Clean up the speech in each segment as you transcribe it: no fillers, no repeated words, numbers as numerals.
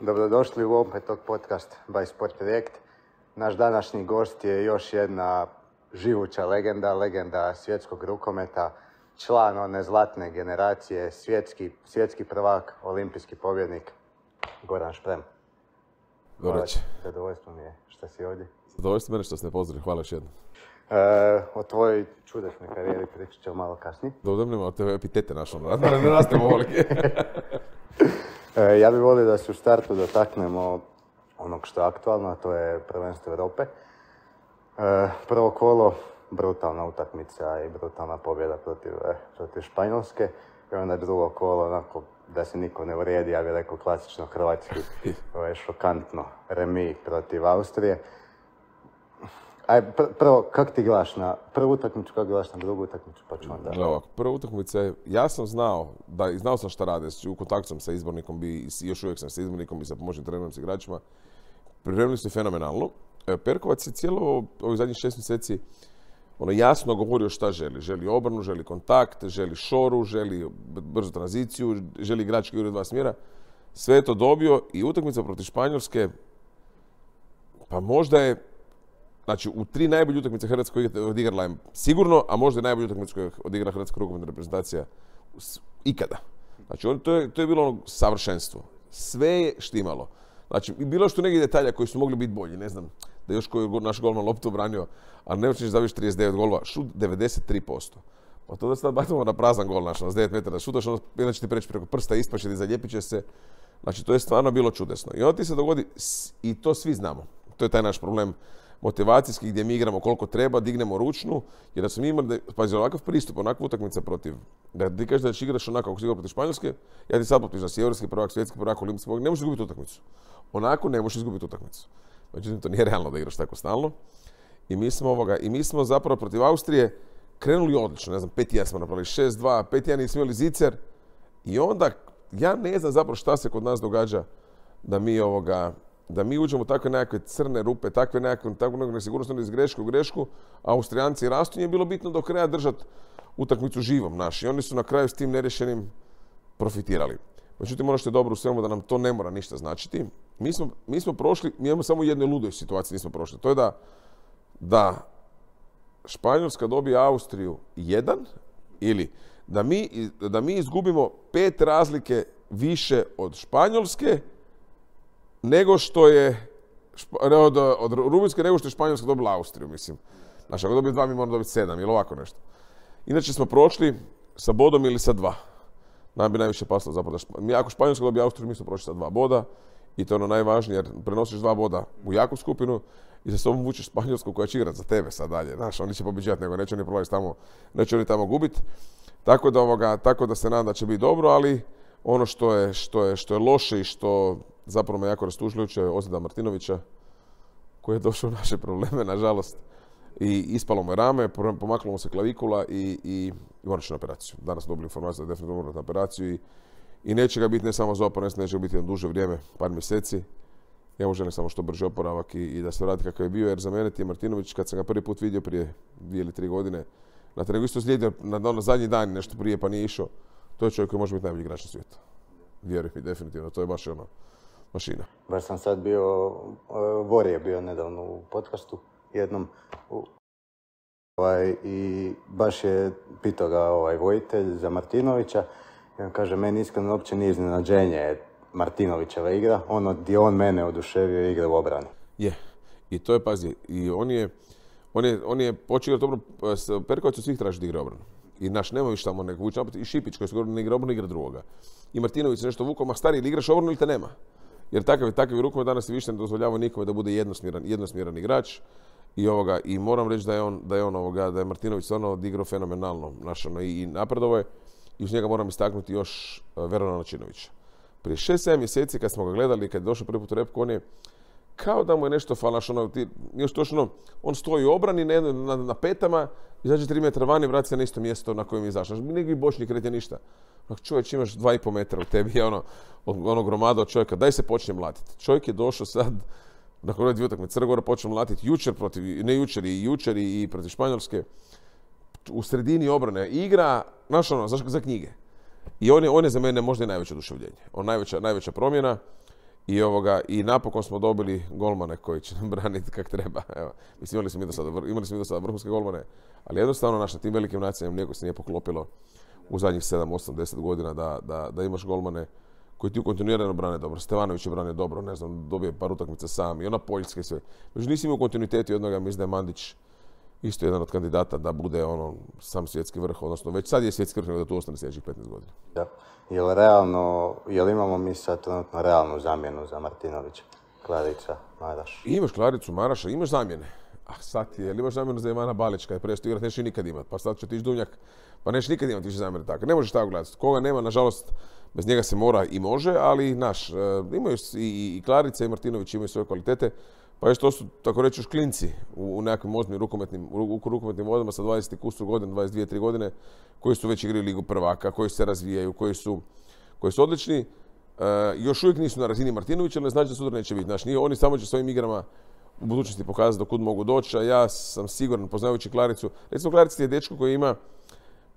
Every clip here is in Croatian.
Dobrodošli u opet podcast by Sportprojekt. Naš današnji gost je još jedna živuća legenda, legenda svjetskog rukometa, član one zlatne generacije, svjetski prvak, olimpijski pobjednik, Goran Šprem. Gorače. Zadovoljstvo mi je što si ovdje. Zadovoljstvo mene što ste me pozdravili, hvala još jednom. O tvojoj čudesnoj karijeri pričat ćemo malo kasnije. Dovoljno o tebe epitete našom, ne nastavimo volike. Ja bih volio da se u startu dotaknemo onog što je aktualno, a to je prvenstvo Europe. Prvo kolo, brutalna utakmica i brutalna pobjeda protiv Španjolske. I onda drugo kolo, onako da se niko ne uvrijedi, ja bih rekao klasično hrvatski, šokantno, remi protiv Austrije. Prvo, kako ti gledaš na prvu utakmicu, kako gledaš na drugu utakmicu, pa ću onda... Gledaj, prva utakmica je, ja sam znao, znao sam šta rade, u kontaktu sam sa izbornikom, još uvijek sam sa izbornikom i sa pomoćnim trenerom, sa igračima. Pripremili su fenomenalno. Perkovac je cijelo ovih zadnjih 6 mjeseci ono jasno govorio šta želi. Želi obranu, želi kontakt, želi šoru, želi brzu tranziciju, želi igrački igru u dva smjera. Sve je to dobio i utakmica protiv Španjolske, pa možda je... Znači, u 3 najbolje utakmice Hrvatska koja je odigrala je sigurno, a možda je najbolja utakmica koja je odigrala Hrvatska rukometna reprezentacija ikada. Znači, to je bilo ono savršenstvo. Sve je štimalo. Znači, bilo što nekih detalja koji su mogli biti bolji, ne znam, da još koji je naš golman loptu branio, a ne možeš da biš 39 golova, šut 93%. Pa to da se tad batamo na prazan gol naš, na 9 metara šutaš, onda će ti preći preko prsta, ispašiti, zaljepit će se. Znači, to je stvarno bilo čudesno. I onda ti se dogodi, i to svi znamo, to je taj naš problem motivacijski, gdje mi igramo koliko treba, dignemo ručnu, jer da smo mi imali, pazi, ovakav pristup, onakva utakmica protiv, da ti kažeš da ćeš igraš onako kako si igrao protiv Španjolske, ja ti sad potpiš da si europski prvak, svjetski prvak, olimpijski prvak, ne možeš izgubiti utakmicu. Onako ne možeš izgubiti utakmicu. Međutim, to nije realno da igraš tako stalno. I mi smo zapravo protiv Austrije krenuli odlično, ne znam, 5-1 smo napravili, 6-2, 5-1 i smo imali zicer. I onda, ja ne znam zapravo šta se kod nas događa da mi da mi uđemo u takve nekakve crne rupe, takve nekakve nesigurnosti iz greške u grešku, a Austrijanci rastu, nije bilo bitno do kraja držati utakmicu živom naš. I oni su na kraju s tim nerješenim profitirali. Međutim, ono što je dobro u svemu da nam to ne mora ništa značiti. Mi smo prošli, mi imamo samo u jednoj ludoj situaciji nismo prošli. To je da Španjolska dobije Austriju 1 ili da mi izgubimo 5 razlike više od Španjolske nego što je od Rumunjske, nego što je Španjolska dobila Austriju, mislim. Znači, ako dobije 2, mi moramo dobiti 7 ili ovako nešto. Inače smo prošli sa bodom ili sa 2. Nam bi najviše pasilo zapravo. Ako Španjolska dobije Austriju, mi smo prošli sa 2 boda i to je ono najvažnije, jer prenosiš 2 boda u jaku skupinu i sa sobom vučeš Španjolsku koja će igrati za tebe sad dalje. Znaš, oni će pobeđivati, nego neće oni tamo gubiti. Tako da se nadam da će biti dobro, ali ono što je loše i što zapravo me jako rastužljujuće je ozljeda Martinovića koji je došao u naše probleme, nažalost. I ispalo mu je rame, pomaklo mu se klavikula i morat će na operaciju. Danas smo dobili informaciju da je definitivno morat na operaciju i neće ga biti ne samo za oporavak, neće ga biti jedno duže vrijeme, par mjeseci. Ja mu želim samo što brži oporavak i da se vrati kakav je bio, jer za mene ti je Martinović, kad sam ga prvi put vidio prije 2 ili 3 godine, na treningu isto slijedio na zadnji dan nešto prije pa nije išao, to je čovjek koji može biti najbolji igrač na svijetu. Vjeruj mi, definitivno, to je baš ono mašina. Baš sam sad bio, Vori je bio nedavno u podcastu jednom i baš je pitao ga vojitelj za Martinovića i on kaže, meni iskreno uopće nije iznenađenje Martinovićeva igra, ono gdje on mene oduševio igre u obrani. Je, i to je, pazi, i on je počeo igrati obranu, Perkovac od svih traži da igra obranu. I naš nemoj šta mu nek vuče napad i Šipić koji skoro ne igra obranu, igra drugoga. I Martinović nešto vuko, ma stari ili igraš obranu ili te nema. Jer takav je rukomet danas više ne dozvoljava nikome da bude jednosmjeran igrač. I moram reći da je Martinović stvarno odigrao fenomenalno i napredovo je. I uz njega moram istaknuti još Verona Načinovića. Prije 6-7 mjeseci kad smo ga gledali, kad je došao prvi put u repku, on je kao da mu je nešto falaš, još točno, on stoji u obrani na petama, izađe 3 metra van i vrati se na isto mjesto na kojem je izašao. Neki bočni kretnje ništa. Čovječ, imaš 2,5 metra u tebi, ono gromada od čovjeka, daj se počne mlatiti. Čovjek je došao sad, nakon ove 2 utakmice Crna Gora počne mlatiti jučer i protiv Španjolske, u sredini obrane igra, znaš ono, za knjige. I on je za mene možda i najveće oduševljenje. On najveća promjena I napokon smo dobili golmane koji će nam braniti kak treba. Mislim, imali smo i do sada vrhunske golmane, ali jednostavno na tim velikim nacijama nekako se nije poklopilo u zadnjih 7, 8, 10 godina da imaš golmane koji ti kontinuirano brane dobro. Stevanović je brane dobro, ne znam, dobio par utakmica sam i ona Poljska i sve. Među nisi imao u kontinuiteti jednoga, mislim da je Mandić isto jedan od kandidata da bude sam svjetski vrh, odnosno već sad je svjetski vrh, nego da tu ostane sljedećih 15 godina. Jel imamo mi sad trenutno realnu zamjenu za Martinovića, Klarića, Maraš? Imaš Klaricu, Maraša, imaš zamjene. A sad imaš zamjenu za Ivana Balića, je presto igrat, nećeš i nikad imat. Pa sad će tići Đuvnjak, pa nećeš nikad imat više zamjene tako. Ne možeš tako gledati. Koga nema, nažalost, bez njega se mora i može, ali naš, imaju i Klarica i Martinović imaju svoje kvalitete. Pa još to su, tako reći, još klinci u nekakvim ozbiljnim rukometnim vodama sa 20 kusur godina, 22-3 godine, koji su već igrali Ligu prvaka, koji se razvijaju, koji su odlični. Još uvijek nisu na razini Martinovića, ali ne znači da sutra neće biti. Oni samo će svojim igrama u budućnosti pokazati do kud mogu doći, a ja sam siguran, poznajući Klaricu. Recimo, Klarica je dečko koji ima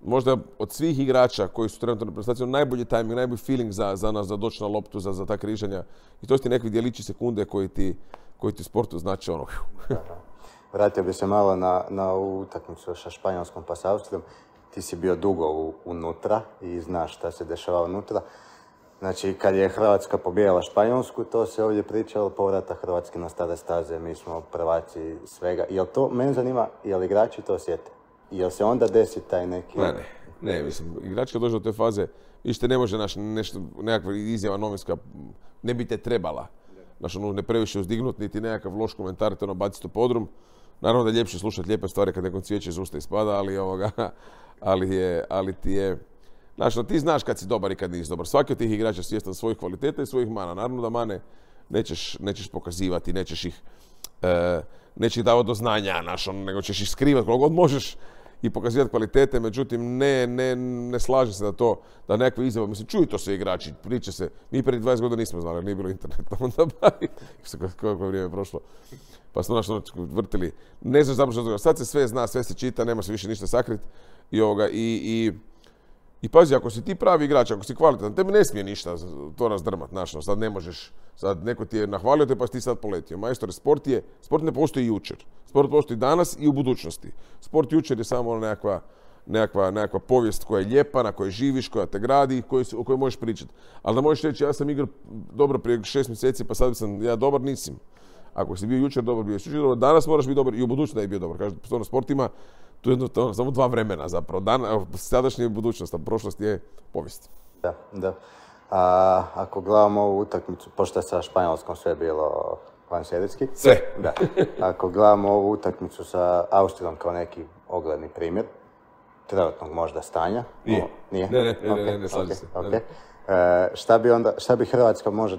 možda od svih igrača koji su trenutno na prestaciju najbolji tajming, najbolji feeling za nas, za doći na loptu, za ta križanja. I to su ti nekakvi dijelići sekunde koji ti sportu znači ono. Vratio bi se malo na utakmicu sa Španjolskom pa sa Austrijom. Ti si bio dugo unutra i znaš šta se dešava unutra. Znači, kad je Hrvatska pobijala Španjolsku, to se ovdje pričalo povrata Hrvatske na stare staze, mi smo prvaci svega. Jel to, mene zanima, jel igrači to osjete? Jel se onda desi taj neki... Ne, mislim, igrač kad dođe do te faze, ište ne može nekakva izjava novinska, ne bi te trebala. Znaš, ne previše uzdignuti, niti nekakav loš komentar, te baciti u podrum. Naravno da je ljepše slušati lijepe stvari kad nekom cvijeće iz usta ispada, ali ti je... Znaš, ti znaš kad si dobar i kad nisi dobar. Svaki od tih igrača svjestan svojih kvaliteta i svojih mana. Naravno da mane nećeš pokazivati, nećeš ih davati do znanja, nego ćeš ih skrivati koliko god možeš i pokazivati kvalitete. Međutim, ne slažem se da to, da nekakve izjave, mislim, čuju to sve igrači, priča se. Mi pred 20 godina nismo znali, nije bilo interneta, onda bavi, koliko vrijeme je prošlo. Pa smo našli vrtili, ne znaš zapravo što toga. Sad se sve zna, sve se čita, nema se više ništa sakriti. I pazi, ako si ti pravi igrač, ako si kvalitetan, tebi ne smije ništa to razdrmat, našno. Sad ne možeš, sad neko ti je nahvalio te pa si ti sad poletio. Majstore, sport ne postoji jučer. Sport postoji danas i u budućnosti. Sport jučer je samo nekakva povijest koja je lijepa, na kojoj živiš, koja te gradi, o kojoj možeš pričati. Ali da možeš reći, ja sam igrao dobro prije 6 mjeseci, pa sad sam ja dobar, nisam. Ako si bio jučer dobar, bio si jučer dobar, danas moraš biti dobar i u budućnosti je bio dobar. Kažete, stvarno, sport ima tu samo dva vremena zapravo. Sadašnja je budućnost, a prošlost je povijest. Da. Ako gledamo ovu utakmicu, pošto je sa Španjolskom sve bilo vanserijski. Sve! Da. Ako gledamo ovu utakmicu sa Austrijom kao neki ogledni primjer, trenutnog možda stanja. Nije? Ne, slažem se. Šta bi Hrvatska možda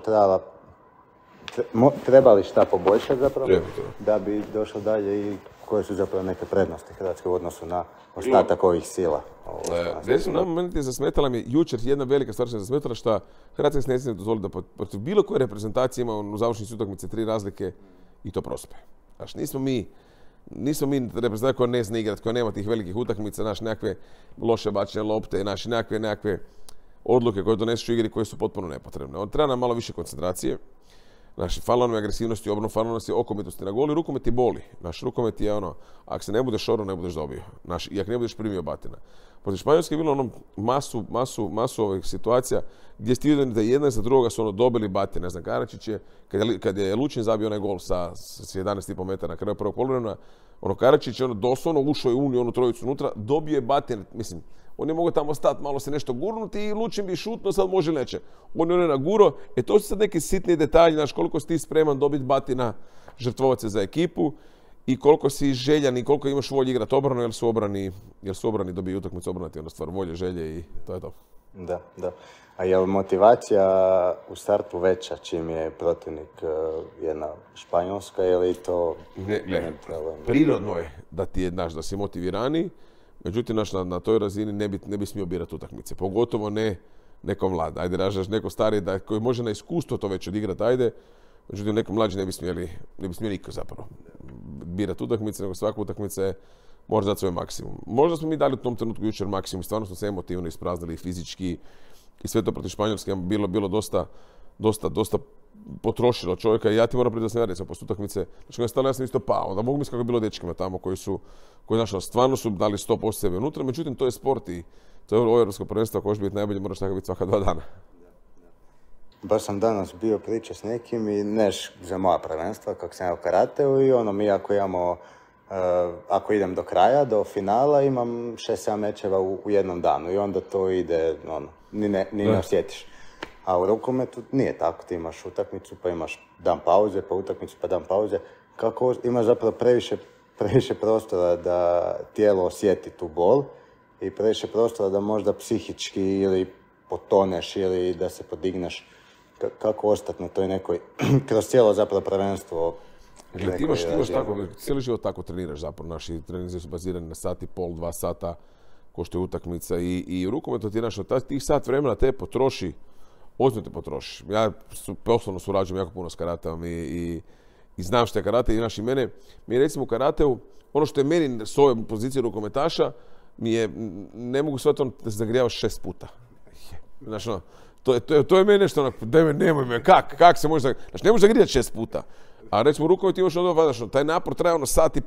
trebali šta poboljšati zapravo da bi došlo dalje i koje su zapravo neke prednosti Hrvatske u odnosu na ostatak ovih sila? Recimo, na moment je zasmetala mi jučer jedna velika stvar što je zasmetala što Hrvatska se ne dozvoli da protiv bilo koje reprezentacije ima u završnici utakmice 3 razlike i to prospe. Znaš, nismo mi reprezentacija koja ne zna igrati, koja nema tih velikih utakmica, naš nekakve loše bačene lopte, naš nekakve odluke koje donesu u igri koje su potpuno nepotrebne. Treba nam malo više koncentracije. Naši falonove agresivnosti, obrno falonove okometosti na goli, rukomet ti boli. Naš rukomet je ako se ne budeš šoro, ne budeš dobio. I ako ne budeš primio batina. Protiv Španjolske je bilo masu ovih situacija gdje ste vidjeli da jedan za drugoga su dobili batine. Ne znam, Karačić je, kad je Lučen zabio onaj gol sa 11,5 metara na kraju prvog poluvremena, Karačić je doslovno ušao je unio onu trojicu unutra, dobio je batine, mislim, on je mogao tamo stati, malo se nešto gurnuti i Lučin bi šutno, sad može neće. On je na guro, to su sad neki sitni detalji, znaš koliko si ti spreman dobiti batina žrtvovaca za ekipu i koliko si željan i koliko imaš volje igrati obranu, jer su obrani dobiju utakmicu obrnati, onda stvar volje, želje i to je to. Da. A je li motivacija u startu veća čim je protivnik jedna Španjolska ili to... Ne, prirodno je da ti je, znaš, da si motivirani. Međutim, na toj razini ne bi smio birati utakmice. Pogotovo ne neko mlad. Ajde, ražaš neko stari koji može na iskustvo to već odigrati, ajde. Međutim, neko mlađi ne bi smio niko zapravo birati utakmice, nego svaka utakmica je može dati svoj maksimum. Možda smo mi dali u tom trenutku jučer maksimum. Stvarno smo se emotivno ispraznili fizički i sve to protiv Španjolske. Bilo dosta potrošilo čovjeka. Ja ti moram priznati da sam nervozan poslije utakmice. Znači, stalo ja sam isto pao. Onda mogu misliti kako je bilo dečkima tamo koji našao, stvarno su dali 100% sebe unutra. Međutim, to je sport i to je ovo europsko prvenstvo. Ako hoćeš biti najbolji, moraš tako biti svaka dva dana. Baš sam danas bio priča s nekim i neš za moja prvenstva, kako sam ja u karateu i ono mi ako idem do kraja, do finala, imam 6-7 mečeva u jednom danu i onda to ide, ono, ni ne osjetiš. A u rukometu nije tako, ti imaš utakmicu, pa imaš dan pauze, pa utakmicu, pa dan pauze. Kako imaš zapravo previše prostora da tijelo osjeti tu bol i previše prostora da možda psihički ili potoneš ili da se podigneš. Kako ostati na toj nekoj, kroz cijelo zapravo prvenstvo. Gledaj, ti imaš tako, cijeli život tako treniraš zapravo. Naši treninzi su bazirani na sat i pol, 2 sata, ko što je utakmica. I rukometu ti našao, tih sat vremena te potroši, ozbiljno te potrošiš. Ja poslovno surađujem jako puno s karateom i znam što je karate i naši mene. Mi recimo u karateu, ono što je meni s ove pozicije rukometaša, mi je, ne mogu shvatiti da se zagrijavaš 6 puta. Znači, to je meni nešto onak, nemoj me, kak se može zagrijati? Znači, ne možeš zagrijati 6 puta. A recimo u rukometu imaš ono, taj napor traje ono 1,5 sat. I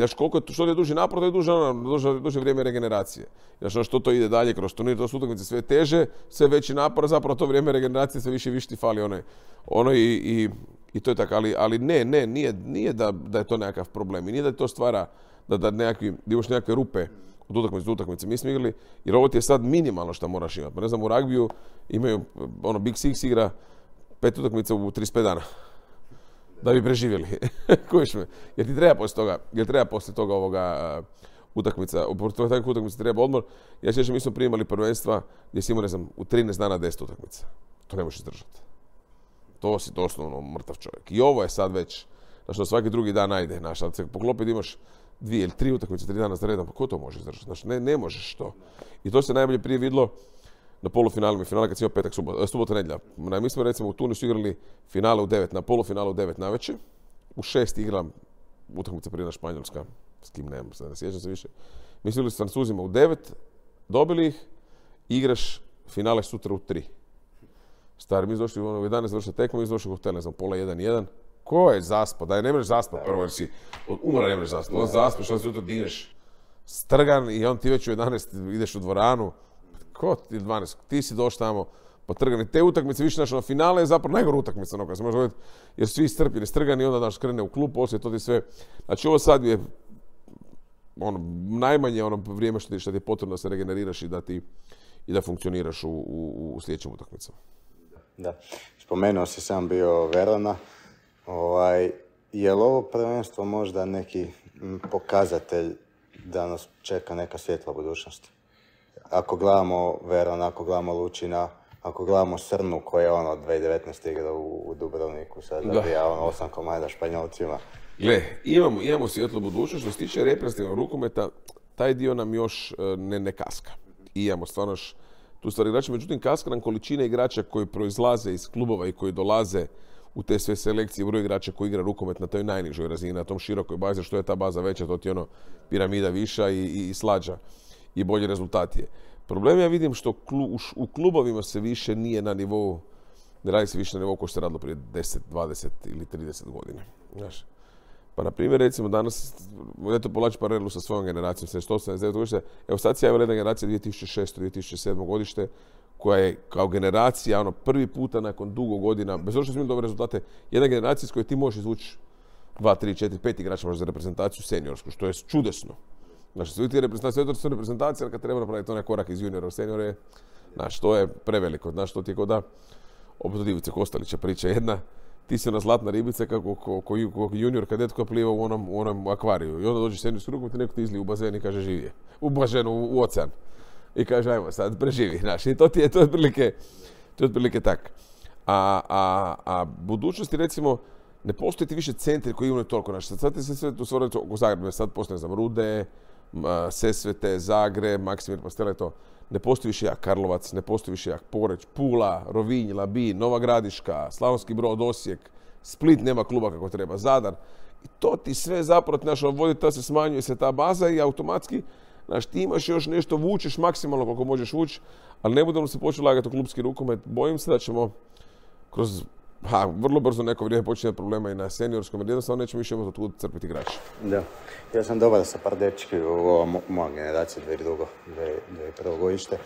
znači, što je duži napor, to je duže vrijeme regeneracije. Znači, što to ide dalje kroz turnir, to su utakmice sve teže, sve veći napor, zapravo to vrijeme regeneracije sve više i više ti fali ono i to je tako. Ali ne, nije da je to nekakav problem i nije da to stvara, da imaš nekakve rupe od utakmice do utakmice. Mi smo igrali, jer ovo ti je sad minimalno što moraš imati. Ne znam, u ragbiju imaju, ono, Big Six igra 5 utakmica u 35 dana. Da bi preživjeli, kojiš me. Jer ti treba poslije toga ovoga utakmica, poslije takvih utakmica treba odmor. Ja ćeš mi smo primali prvenstva gdje si imao, ne znam, u 13 dana 10 utakmica. To ne možeš izdržati. To si doslovno mrtav čovjek. I ovo je sad već, znači da svaki drugi dan ajde, znaš, ali se poklopiti imaš 2 ili 3 utakmice, 3 dana za redom, pa ko to može izdržati? Znači, ne možeš to. I to se najbolje prije vidjelo na polufinalima i finala kad si imao petak, subota, nedjelja. Mi smo recimo u Tunisu igrali finale u 9, na polufinale u 9 na večer. U 6 igram utakmica prije na Španjolska, s kim nemam, ne sjećam se više. Mi smo igrali s Francuzima u 9, dobili ih, igraš finale sutra u 3. Stari, mi smo došli u 11, završili tekmu, mi smo došli u hotel, ne znam, pola 1-1. Ko je zaspao? Daj, ne mreš zaspao prvo jer si od umora ne mreš zaspao. Zaspaš, onda se jutro digneš strgan i on ti već u 11 ideš u dvoranu. Ko ti 12? Ti si došao tamo potrgani. Te utakmice više našao na finale je zapravo najgora utakmica na koja se može gledati jer svi strpljeni, strgani i onda naš krene u klub, poslije to ti sve. Znači ovo sad je ono najmanje ono vrijeme što ti je potrebno da se regeneriraš i da funkcioniraš u sljedećim utakmicama. Da. Spomenuo si sam bio Verona. Je li ovo prvenstvo možda neki pokazatelj da nas čeka neka svjetla budućnost? Ako gledamo Verona, ako gledamo Lučina, ako gledamo Crnu koja je ono 2019. igra u Dubrovniku, sad da bi ja ono 8 komada Španjolcima. Gle, imamo svjetlu budućnost. Što se tiče reprezentativnog rukometa, taj dio nam još ne kaska. I imamo stvarno tu stvar igrača. Međutim, kaska nam količina igrača koji proizlaze iz klubova i koji dolaze u te sve selekcije, broj igrača koji igra rukomet na toj najnižoj razini, na tom širokoj bazi, što je ta baza veća, to ti je ono piramida viša i slađa i bolji rezultati je. Problem ja vidim što u klubovima se više nije na nivou, ne radi se više na nivou kao što se radilo prije 10, 20 ili 30 godina. Znaš? Pa na primjer recimo danas, eto povlači paralelu sa svojom generacijom, 1989. godište, evo sad si javila jedna generacija 2006. 2007. godište, koja je kao generacija ono prvi puta nakon dugo godina, bez obzira što smo imali dobre rezultate, jedna generacija iz koje ti možeš izvući 2, 3, 4, 5 igrača možda za reprezentaciju seniorsku, što je čudesno. Znači, svi ti reprezentacije, ali kad treba napraviti onaj korak iz juniora u seniore, znaš, to je preveliko. Znaš, to ti je kao da, opet od Ivice Kostalića priča jedna, ti si ona zlatna ribica kako junior kadet koja pliva u onom akvariju. I onda dođeš seniorski rukom i neko ti izlije u bazen i kaže živije. U baženu, u ocean. I kaže, ajmo sad, preživi, znaš. I to ti je, to je otprilike tak. A budućnosti, recimo, ne postoji ti više centri koji imaju toliko, znaš. Sad ti se sve tu stvorili oko Zagreba, sad postoji, ne znam, Rude, Sesvete, Zagreb, Maksimir, Pastela i to. Ne postoji više jak Karlovac, ne postoji više jak Poreč, Pula, Rovinj, Labin, Nova Gradiška, Slavonski Brod, Osijek, Split nema kluba kako treba, Zadar. I to ti sve zapravo, znaš, voditi, ta se smanjuje se ta baza i automatski, znaš, ti imaš još nešto, vučeš maksimalno koliko možeš vući, ali ne budemo se počeli lagati u klubski rukomet. Bojim se da ćemo kroz Pa, vrlo brzo neko vrijeme počinje problema i na seniorskom, jer jednostavno nećemo više od kud crpiti igrače. Da. Ja sam dobar sa par dečki u ovo moja generacija, dve i prvo godište.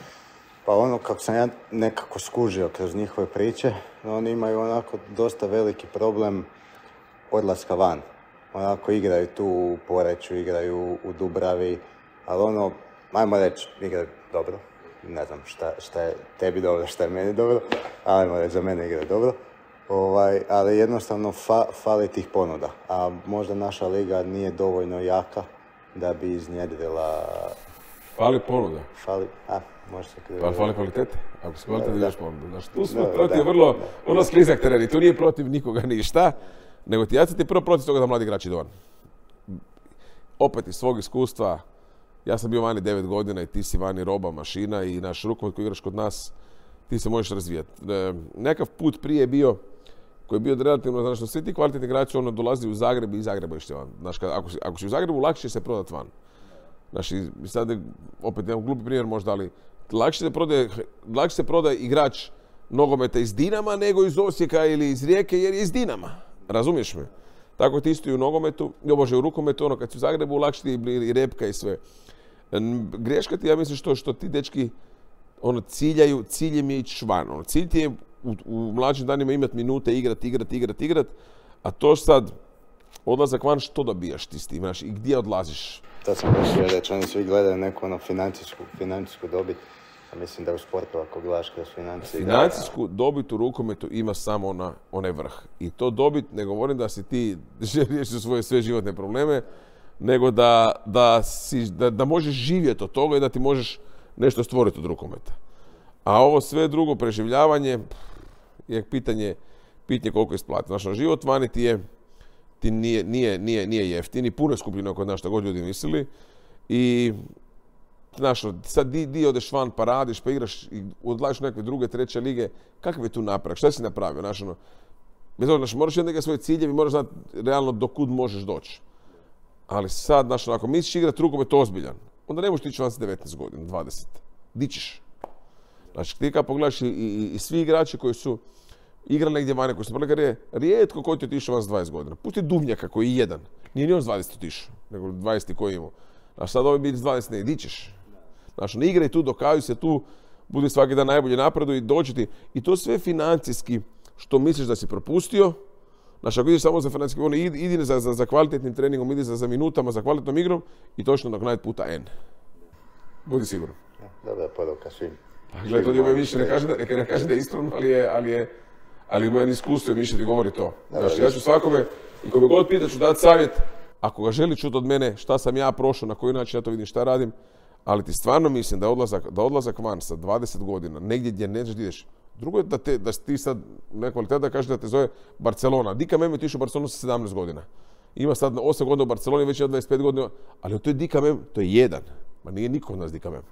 Pa ono, kako sam ja nekako skužio kroz njihove priče, oni imaju onako dosta veliki problem odlaska van. Onako igraju tu u Poreču, igraju u Dubravi, ali ono, ajmo reći, igraju dobro. Ne znam šta je tebi dobro, šta je meni dobro, ajmo reći, za mene igraju dobro. Ali jednostavno fali tih ponuda, a možda naša liga nije dovoljno jaka da bi iznjedrila... Fali ponuda? Fali, a, može se krivo... Pa fali kvalitete, ako se kvalitete daš ponudu. Znaš, tu smo protiv vrlo, ono sklizak teren i tu nije protiv nikoga ništa, nego ti ja sam ti prvo protiv toga da mladi igrači dovan. Opet iz svog iskustva, ja sam bio vani 9 godina i ti si vani roba, mašina i naš rukomet koji igraš kod nas, ti se možeš razvijati. Nekav put prije je bio, koji je bio relativno, znači, svi ti kvalitetni igrači ono dolazi u Zagreb i iz Zagreba išće van. Znaš, ako si u Zagrebu, lakše se prodat van. Znači, sad je, opet nemam glupi primjer možda, ali lakše se prodaje igrač nogometa iz Dinama nego iz Osijeka ili iz Rijeke jer je iz Dinama. Razumiješ me? Tako ti isto i u nogometu, u rukometu, ono kad si u Zagrebu, lakše ti i repka i sve. Greška ti, ja mislim, što ti dečki ono ciljaju, ciljem je ići van. Ono, cilj ti je u mlađim danima imati minute, igrat, a to sad odlazak van što dobijaš ti s tim, znaš, i gdje odlaziš? To sam mislio reći, oni svi gledaju neku ono financijsku dobit, a mislim da u sportu ako gledaš kroz financije... Financijsku dobit u rukometu ima samo na onaj vrh. I to dobit, ne govorim da si ti riješio svoje sve životne probleme, nego da možeš živjeti od toga i da ti možeš nešto stvoriti od rukometa. A ovo sve drugo preživljavanje je pitanje koliko je isplati. Znači, život vani ti nije jeftin i puno je skupljeno kod nas što god ljudi mislili. I znaš, sad di odeš van pa radiš pa igraš i odlaziš u nekakve druge, treće lige. Kakav je tu napravak? Šta si napravio? Znači, moraš imati neke svoje ciljevi, moraš znati realno do kud možeš doći. Ali sad, znači, ako misliš igrati rukomet ozbiljan, onda ne možeš tići van s 19 godina, 20. Di ćeš? Znači, ti kad pogledaš i svi igrači koji su igrali negdje vane, koji su prve karijere, rijetko koji ti otišao van s 20 godina. Pusti Đuvnjaka koji je jedan. Nije ni on s 20 otišao, nego 20 koji imao. Znači, sad ovaj biti s 20 ne, di ćeš? Znači, ne igraj tu, dokaju se tu, budi svaki dan najbolje napredu i dođi ti. I to sve financijski što misliš da si propustio. Znači, ako ideš samo za financijski, ono idi za kvalitetnim treningom, idi za minutama, za kvalitetnom igrom i točno dok najed puta N. Budi siguran. Dobra poruka svim. Gledaj, to njegove mišljenje ne kaže da je ispravno, ali moje iskustvo je mišljenje govori to. Znači, ja ću svakome, i kome god pita ću dati savjet, ako ga želi čuti od mene šta sam ja prošao, na koji način ja to vidim, šta radim, ali ti stvarno mislim da odlazak van sa 20 godina, negdje gdje nećeš ideš. Drugo je da ti sad nekvalitetno kažeš da te zove Barcelona. Dika Mem je otišao u Barcelonu sa 17 godina. Ima sad 8 godina u Barceloni, već je 25 godina. Ali to je Dika Mem, to je jedan. Ma nije niko od nas Dika Mem.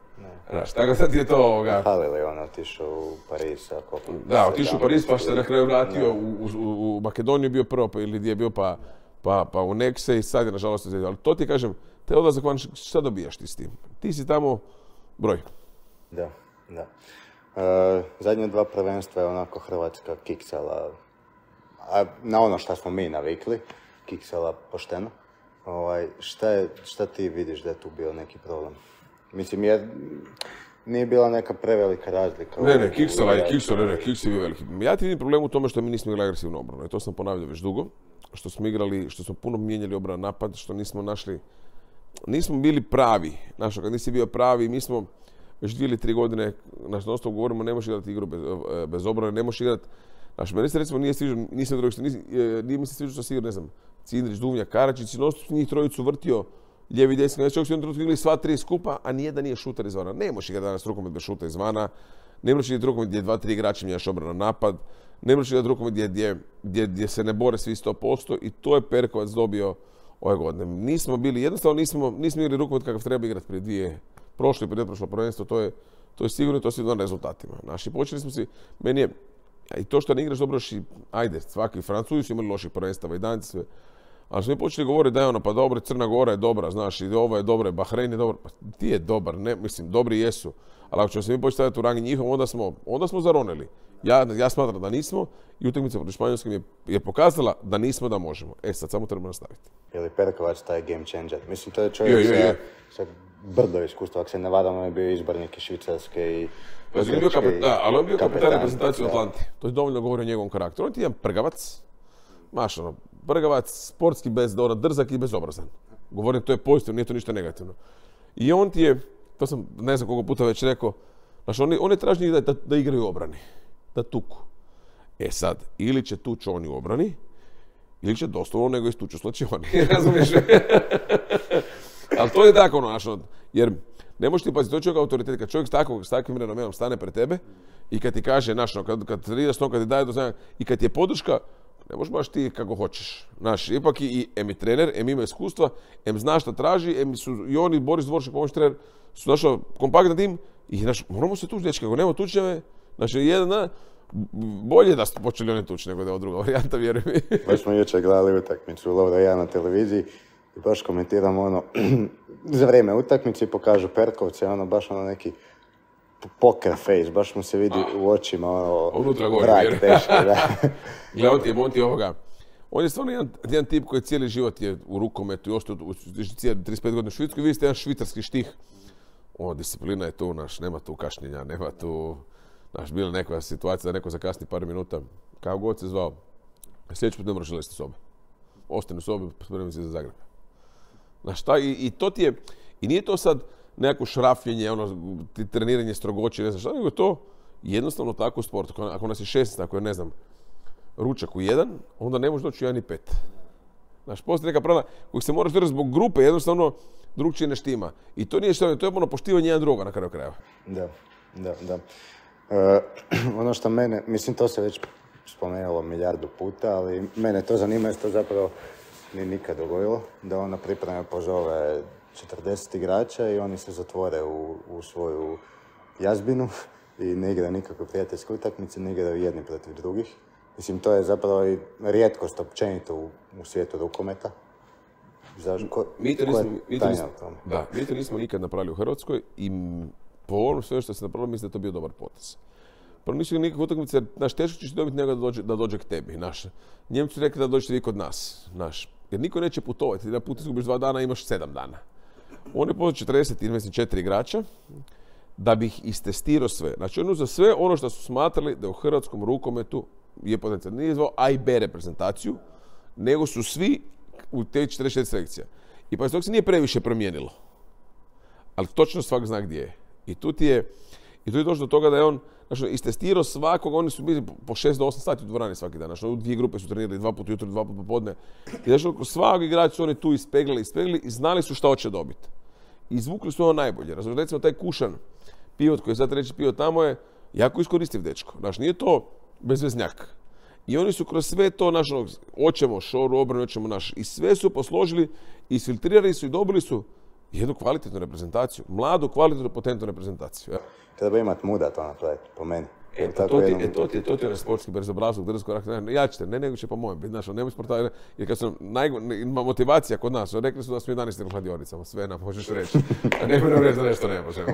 Tako sad je to ovoga... Halil je ono otišao u Pariz. Da, otišao u Pariz pa što je na kraju vratio. U Makedoniju bio prvo ili gdje je bio pa u Nekse i sad je nažalost izgledao. Ali to ti kažem, te odlazak van, šta dobijaš ti s tim? Ti si tamo broj. Da. Zadnje dva prvenstva je onako Hrvatska kiksala, na ono što smo mi navikli, kiksala pošteno. Šta ti vidiš da je tu bio neki problem? Mislim, jer nije bila neka prevelika razlika. Kiks je bio veliki. Ja ti vidim problem u tome što mi nismo igrali agresivnu obranu. I to sam ponavljao već dugo. Što smo puno mijenjali obranu napad, što nismo našli... Nismo bili pravi. Znaš, kad nisi bio pravi, mi smo... Već 2 ili 3 godine, znači na osnovu govorimo, ne možeš igrati igru bez obrane, ne možeš igrati... Znači, meni se recimo nije mi se sviđao što si igrao, ne znam, Cindrić, Đuvnjak, Karačić, na osnovu njih trojicu vrtio ljevi i desni, znači čak su jednom trenutku igrali sva 3 skupa, a nijedan nije šutar izvana. Ne možeš igrati danas rukomet bez šuta izvana, ne možeš igrati rukomet gdje 2-3 igrači mijenjaš obranu napad, ne možeš igrati rukomet gdje se ne bore svi 100% i to je Perkovac dobio ove godine. Nismo igrali rukomet kakav treba igrati prije dvije. Prošlo i predprošlo prvenstvo, to je sigurno i to se ide na rezultatima. Znači, počeli smo si, meni je, i to što ne igraš dobro još i, ajde, svaki Francuzi su imali loših prvenstava i Danci sve. Ali smo mi počeli govoriti da je ono, pa dobro, Crna Gora je dobra, znaš, i ovo je dobro, Bahrein je dobro, pa ti je dobar, ne, mislim, dobri jesu. Ali ako ćemo se mi početi staviti u rang njihov, onda smo zaronili. Ja smatram da nismo i utakmica protiv Španjolske je pokazala da nismo, da možemo. E sad, samo trebamo nastaviti. Je li Perkovac taj game changer? Mislim, to je čovjek sa brdo iskustva. Ako se ne vadam, on je bio izbornik i Švicarske i... Ali on je bio kapitan reprezentacije u Atlanti. To je dovoljno govori o njegovom karakteru. On je jedan prgavac, mašano, prgavac, sportski drzak i bezobrazan. Govorim, to je pozitivno, nije to ništa negativno. I on ti je, to sam ne znam koliko puta već rekao, znači on je tražnji da igraju u obrani, da tuku. E sad, ili će tući oni u obrani, ili će doslovno nego istući u slačioni, razumiješ? Ali to je tako ono, jer ne možeš ti paziti, to je čovjek autoritet, kad čovjek s takvim renomenom stane pred tebe i kad ti kaže, znaš, kad rida s tom, kad ti daje do znanja, i kad ti je podrška, ne možeš baš ti kako hoćeš. Znaš, ipak i mi trener, mi ima iskustva, mi zna šta traži, mi su i oni, Boris Dvoršek, pomoć trener, su našao kompaktan tim i znaš, moramo se tući, dječki, ako nema tučnjave, znaš, jedna, bolje da su počeli oni tući nego da je druga varijanta, vjeruj mi. Baš smo jučer gledali utakmicu, Lovra i ja na televiziji, i baš komentiram ono, za vrijeme utakmice pokažu Perkovce, ono, baš ono neki poker face, baš mu se vidi u očima vrak teško. On ti je ovoga, on je stvarno jedan tip koji cijeli život je u rukometu i ostao 35 godina u Švicarskoj, vidi ste jedan švicarski štih. Ono, disciplina je tu, nema tu kašnjenja, nema tu, znaš, bila neka situacija da neko zakasni par minuta, kao god se zvao, sljedeći put ne moraš lesti sobe. Ostane u sobi, spremi se za Zagreb. Znaš, i to ti je, i nije to sad nekako šrafljenje, treniranje strogoće, ne znam šta, nego je to jednostavno tako u sportu. Ako nas je 16, ako je, ne znam, ručak u 1, onda ne može doći u 1,5. Znaš, postoji neka pravila kojeg se moraš držati zbog grupe, jednostavno drugčije ne štima. I to nije što, to je ono poštivanje jedan druga na kraju krajeva. Da. Ono što mene, mislim to se već spomenulo milijardu puta, ali mene to zanima jer se to zapravo nije nikad dogodilo. Da ona pripreme pozove 40 igrača i oni se zatvore u svoju jazbinu i ne igra nikakve prijateljske utakmice, ne igraju jedni protiv drugih. Mislim, to je zapravo i rijetkost općenito u svijetu rukometa. Mi to nismo nikad napravili u Hrvatskoj i po ovom sve što se napravilo mislim da je to bio dobar potez. Prvo nisu nikakve utakmice, naš teško ćeš dobiti njega da dođe k tebi. Njemci su rekli da dođete vi kod nas. Jer niko neće putovati, jedan put izgubiš 2 dana, imaš 7 dana. On je pozvao 44 igrača da bi ih istestirao sve. Znači ono za sve ono što su smatrali da u hrvatskom rukometu je potencijal. Nije izvao A i B reprezentaciju, nego su svi u te 46 selekcija. I pa iz tog se nije previše promijenilo. Ali točno svak zna gdje je. I tu ti je došlo do toga da je on istestirao svakoga, oni su bili po 6 do 8 sati u dvorani svaki dan. U 2 grupe su trenirali, 2 puta jutro, 2 puta popodne. I znaš, svakog igrača su oni tu ispeglili i znali su šta hoće dobiti. I izvukli su ono najbolje. Recimo taj Kušan, pivot koji je sad treći pivot tamo je jako iskoristiv dečko. Znaš, nije to bezveznjak. I oni su kroz sve to, znaš, oćemo šoru, obranu, oćemo naš. I sve su posložili, isfiltrirali su i dobili su jednu kvalitetnu reprezentaciju. Mladu, kvalitetnu, potentnu reprezentaciju. Treba imati muda to napraviti, po meni. E, to ti je onaj sportski bezobrazlog, drsko karakter. Ja ću te, nego će po mojem biti, znaš, nemoj sportaviti. Jer kad su nam motivacija kod nas, rekli su da smo 11 na hladionicama, sve nam možeš reći. A nemoj nam reći da nešto ne možemo.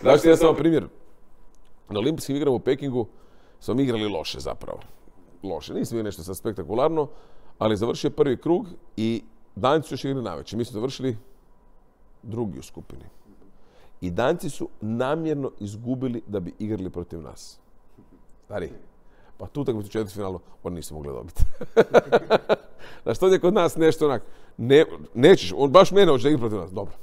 Znaš ti, ja sam vam primjer. Na olimpijskim igrama u Pekingu smo igrali loše zapravo. Loše, nismo igrali nešto spektakularno, ali završio je 1. krug i Danci su još igrali naveče. Mi smo završili 2. u skupini. I Danci su namjerno izgubili da bi igrali protiv nas. Stari, pa tu tako u četvrtfinalu oni nisu mogli dobiti. Znaš, to je kod nas nešto onak, nećeš, on baš mene hoće da igra protiv nas, dobro.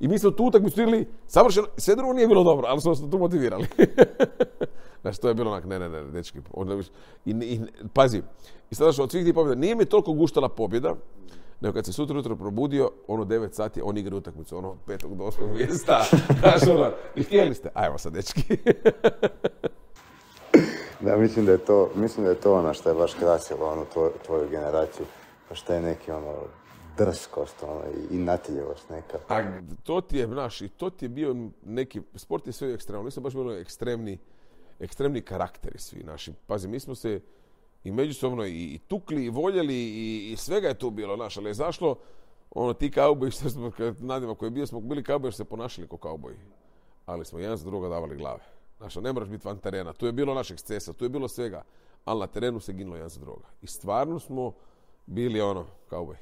I mi smo tu utakmicu igrali, savršeno, sve drugo nije bilo dobro, ali smo se tu motivirali. Znači, to je bilo onak, ne, dečki. Pazi, i sada što od svih tih pobjeda, nije mi toliko guštala pobjeda, nego kad se sutra jutro probudio, ono 9 sati, on igra utakmicu, ono 5. do 8. mjesta. Znači, ono, i htjeli ste, ajmo sad, dečki. Da, mislim da je to ono što je baš krasilo, ono, tvoju generaciju, što je neki, ono, drskost, ono, i natiljivost neka. A to ti je, znaš, i to ti je bio neki, sport je sve ekstremno, nisam baš bilo ekstremni karakteri svi naši. Pazi, mi smo se i međusobno i tukli i voljeli i svega je tu bilo naš, ali je zašlo ono ti kauboji, što smo nadima koji je bio, smo bili kauboji jer se ponašali kao kauboji. Ali smo jedan za druga davali glave. Znaš, ne moraš biti van terena. Tu je bilo našeg cesa, tu je bilo svega. Ali na terenu se ginilo jedan za druga. I stvarno smo bili ono, kauboj.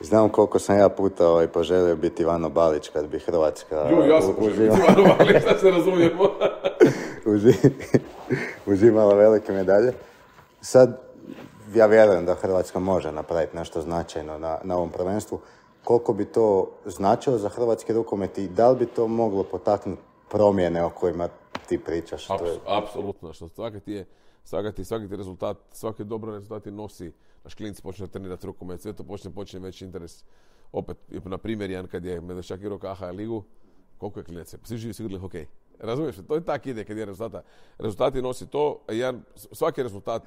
Znam koliko sam ja puta i poželio biti Ivano Balić kad bi Hrvatska... ja sam poželio biti Ivano Balić, da se razumijemo. Uzimala velike medalje. Sad, ja vjerujem da Hrvatska može napraviti nešto značajno na ovom prvenstvu. Koliko bi to značilo za hrvatski rukomet i da li bi to moglo potaknuti promjene o kojima ti pričaš? Apsolutno. Svaki ti rezultat, svaki dobar rezultat ti nosi. Naš klinic počne trenirati rukomet, sve to počne veći interes. Opet, na primjer, jedan kad je Medvešćak igrao KHL ligu, koliko je klinac? Svi živi su igrali hokej. Razumiješ? To je tako ide kad je rezultata. Rezultati nosi to. Svaki rezultat,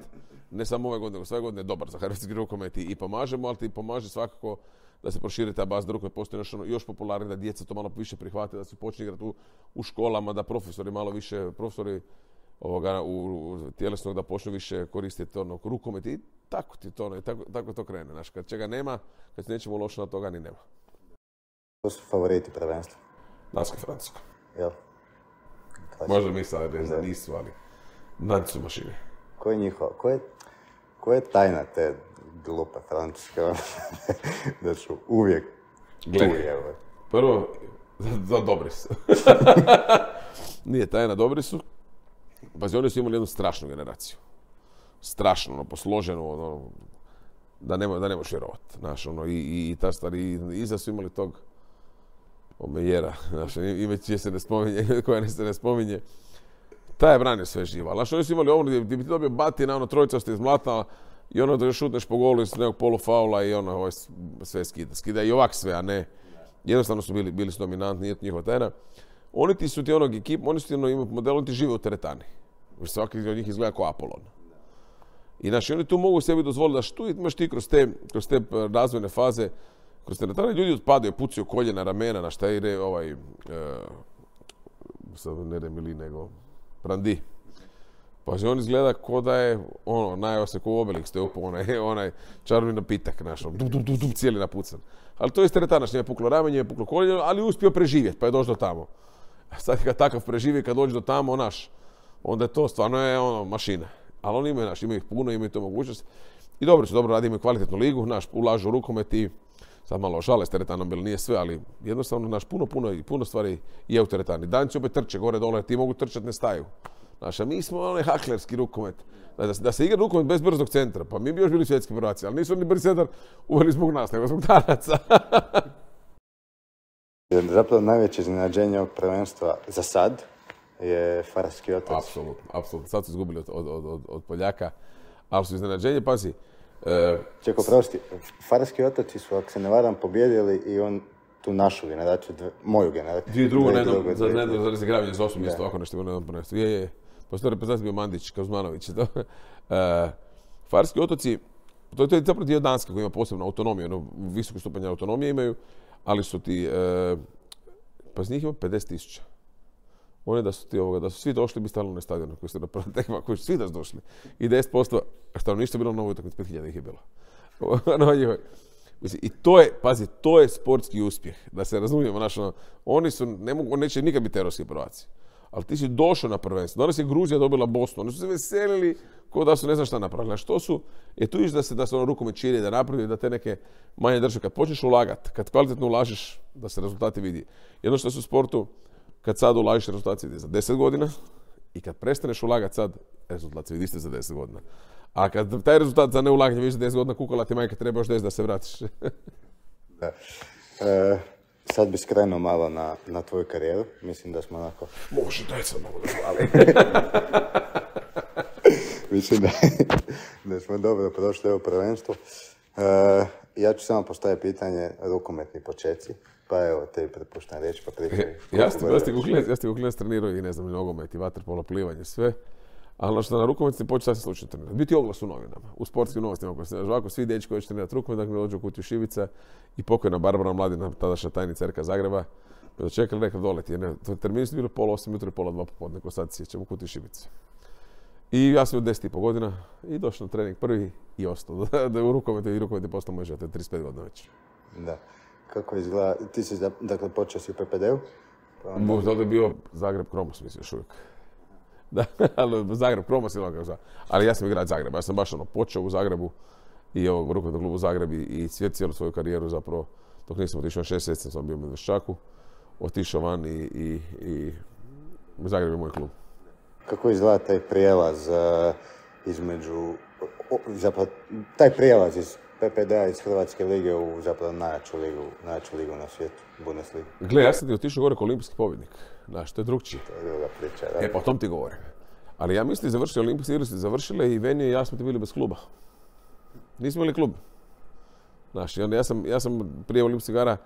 ne samo ove godine, nego sve godine je dobar za hrvatski rukomet i pomažemo, ali ti pomaže svakako da se proširi ta baza rukometa, postoji još popularnije, da djeca to malo više prihvate, da se počne igrati u školama, da profesori malo više, profesori u tjelesnog da počnu više koristiti rukomet i tako ti to, tako to krene. Znaš, kad čega nema, kad se nećemo lošo na toga, ni nema. To su favoriti prvenstva? Danska i Francuska. Jel? Možda mi sad reći da nisu, ali nadi su mašine. Koja je tajna te glupe Francuske? Da su uvijek duje. Prvo, za dobri su. Nije tajna, dobri su. Pazi, oni su imali jednu strašnu generaciju. Strašno, posloženu, da ne možeš vjerovati. Znaš, i ta stvar, iza su imali tog Omejera, znaš, ime čije se ne spominje, koja se ne spominje. Ta je branio sve živa, ali znaš, oni su imali ono gdje bi ti dobio batina, trojica ste iz mlata i ono da još šutneš po golu iz nekog polufaula i ono sve skida. Skida i ovak sve, a ne. Jednostavno su bili su dominantni, nije to njihova tajna. Oni ti su ti onog ekipa, oni su ti onog modela, oni ti žive u teretani. Svaki od njih izgleda kao Apolon. I znaš, oni tu mogu sebi dozvoliti da što imaš ti kroz te razvojne faze, kroz teretane ljudi odpadaju, pucaju koljena, ramena, na šta ide ne Remili, nego Prandi. Pa on izgleda ko da je ono, najose ko Obelix, to je upo onaj čarobni napitak, znaš, dum, cijeli napucan. Ali to je iz teretana, što je puklo ramenje, je puklo koljeno, ali je uspio preživjeti, pa je došao tamo. A sad kad takav preživi, kad dođe do tamo, naš, onda je to stvarno je ono, mašina. Ali oni imaju, naš, imaju ih puno, imaju to mogućnost. I dobro radi, imaju kvalitetnu ligu, naš, ulažu rukomet i sad malo šale s teretanom, bilo nije sve, ali jednostavno, naš, puno stvari je u teretani. Danci opet trče gore, dole, ti mogu trčati, ne staju. Znaš, a mi smo onaj haklerski rukomet. Da se igra rukomet bez brzog centra, pa mi bi još bili svjetski prvaci, ali nisu ni brzi centar uveli zbog nas, nego zbog Danaca. Zapravo najveće iznenađenje ovog prvenstva za sad je Farski otok. Apsolutno. Sad su izgubili od Poljaka, ali su iznenađenje, pazi. Čekaj, prosti, Farski otoci su, ako se ne varam, pobjedili i on tu našu generaciju, moju generaciju. Dvije drugo, za razigravanje za 8 mjesta, ovako nešto je jednom prvenstvu. Je. Poslije reprezentacije bio Mandić, Kuzmanović. Farski otoci, to je zapravo dio Danske koji ima posebnu autonomiju, visoku stupanju autonomije imaju, ali su ti, pa s njih ima 50.000. Oni da su svi došli bi stali na stadionu koji su napravili tekma, koji su svi da su došli. I 10% stanovništva bilo na novoj utakmici, 5.000 ih je bilo. I to je, pazi, to je sportski uspjeh, da se razumijemo, znaš, oni su, neće nikad biti europski prvaci, ali ti si došao na prvenstvo, danas je Gruzija dobila Bosnu, oni su se veselili kao da su ne znam šta napravili, a što su, je tu viš da se ono rukom čiri, da napravi, da te neke manje drže, kad počneš ulagati, kad kvalitetno ulažiš, da se rezultati vidi. Jedno što su u sportu, kad sad ulažiš rezultati vidi za 10 godina i kad prestaneš ulagati sad, rezultati vidi ste za 10 godina. A kad taj rezultat za neulaganje više 10 godina kukala ti majka, treba još 10 da se vratiš. Da. Sad bi skrenuo malo na tvoju karijeru. Mislim da smo onako... Može, daj sam mogu da hvalim. Mislim da smo dobro prošli ovo prvenstvo. Ja ću samo postaviti pitanje rukometni početci. Pa evo, tebi prepuštam riječ, pa pričaj. Ja ste kuklinac trenirao i ne znam, nogomet i vaterpolo, plivanje, sve. Ali što na rukomet se početi sasvim slučajno trenirati. Biti oglas u novinama, u sportskim novostima koji se ovako svi dečki koji će trenirati rukomet, dakle dođu u kutiju šivica i pokojna Barbara Mladina, tadašnja tajnica RK Zagreba, me dočekali rekla doleti. Termini su bili 7:30 jutro i 14:30 popodne, ko sad sjećam u kutiju šivice. I ja sam od 10,5 godina i došao na trening prvi i ostao. Da je u rukometu i rukomet je postao moj život, 35 godina već. Da. Kako izgleda, ti si dakle počeo si u PPD-u? Možda je bio Zagreb Kromos, mislim, još uvijek. Da, ali Zagreb Kromos ili ono kako zna. Ali ja sam igrač Zagreba, ja sam baš ono počeo u Zagrebu i u rukometnom klubu Zagreb i cijelu svoju karijeru zapravo. Dok nisam otišao 6 mjeseci, sam bio u Medveščaku, otišao van i Zagreb je moj klub. Kako izgleda taj prijelaz između, zapravo taj prijelaz iz PPD-a iz Hrvatske lige u zapravo najjaču ligu na svijetu, Bundesligu? Gle, ja sam ti otišao gore kao olimpijski pobjednik, znaš, to je drugčije. To je druga priča, da. E, pa o tom ti govorim. Ali ja mislim, završili olimpijski igre, završile i Venio i ja smo ti bili bez kluba. Nismo imali klub. Znaš, ja sam prije olimpijskih igara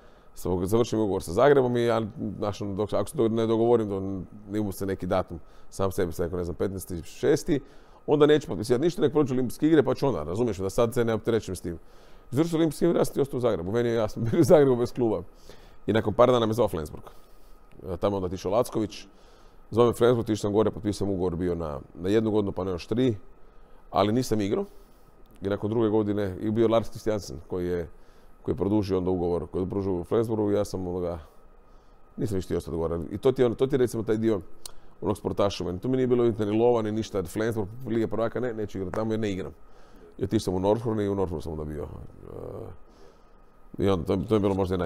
završio ugovor sa Zagrebom i ja, znaš, ako se ne dogovorim, imam se neki datum, sam sebi se rekao, ne znam, 15.6. onda neću potpisati ništa, nek prođu olimpijske igre, pa ću onda, razumiješ, da sad se ne opterećujem s tim. Završio olimpijske igre, ja sam ti ostao u Zagrebu, meni i ja sam bili u Zagrebu bez kluba. I nakon par dana me zvao Flensburg. Tamo onda tišao Lacković, zvao me Flensburg, tišao sam gore, potpisao ugovor bio na 1 godinu, pa ne još 3, ali nisam igrao. I nakon 2. godine i bio Lars Kristijansen koji je produžio onda ugovor koji je produžio u Flensburgu i ja sam onoga, nisam više htio ostati gore. I to ti je recimo taj dio onog sportašova. Tu mi nije bilo ni lova ni ništa, Flensburg, Lige prvaka, ne, neću igrati tamo jer ne igram. I otišao sam u Nordhorn i u Nordhorn sam onda bio. I onda to je bilo možda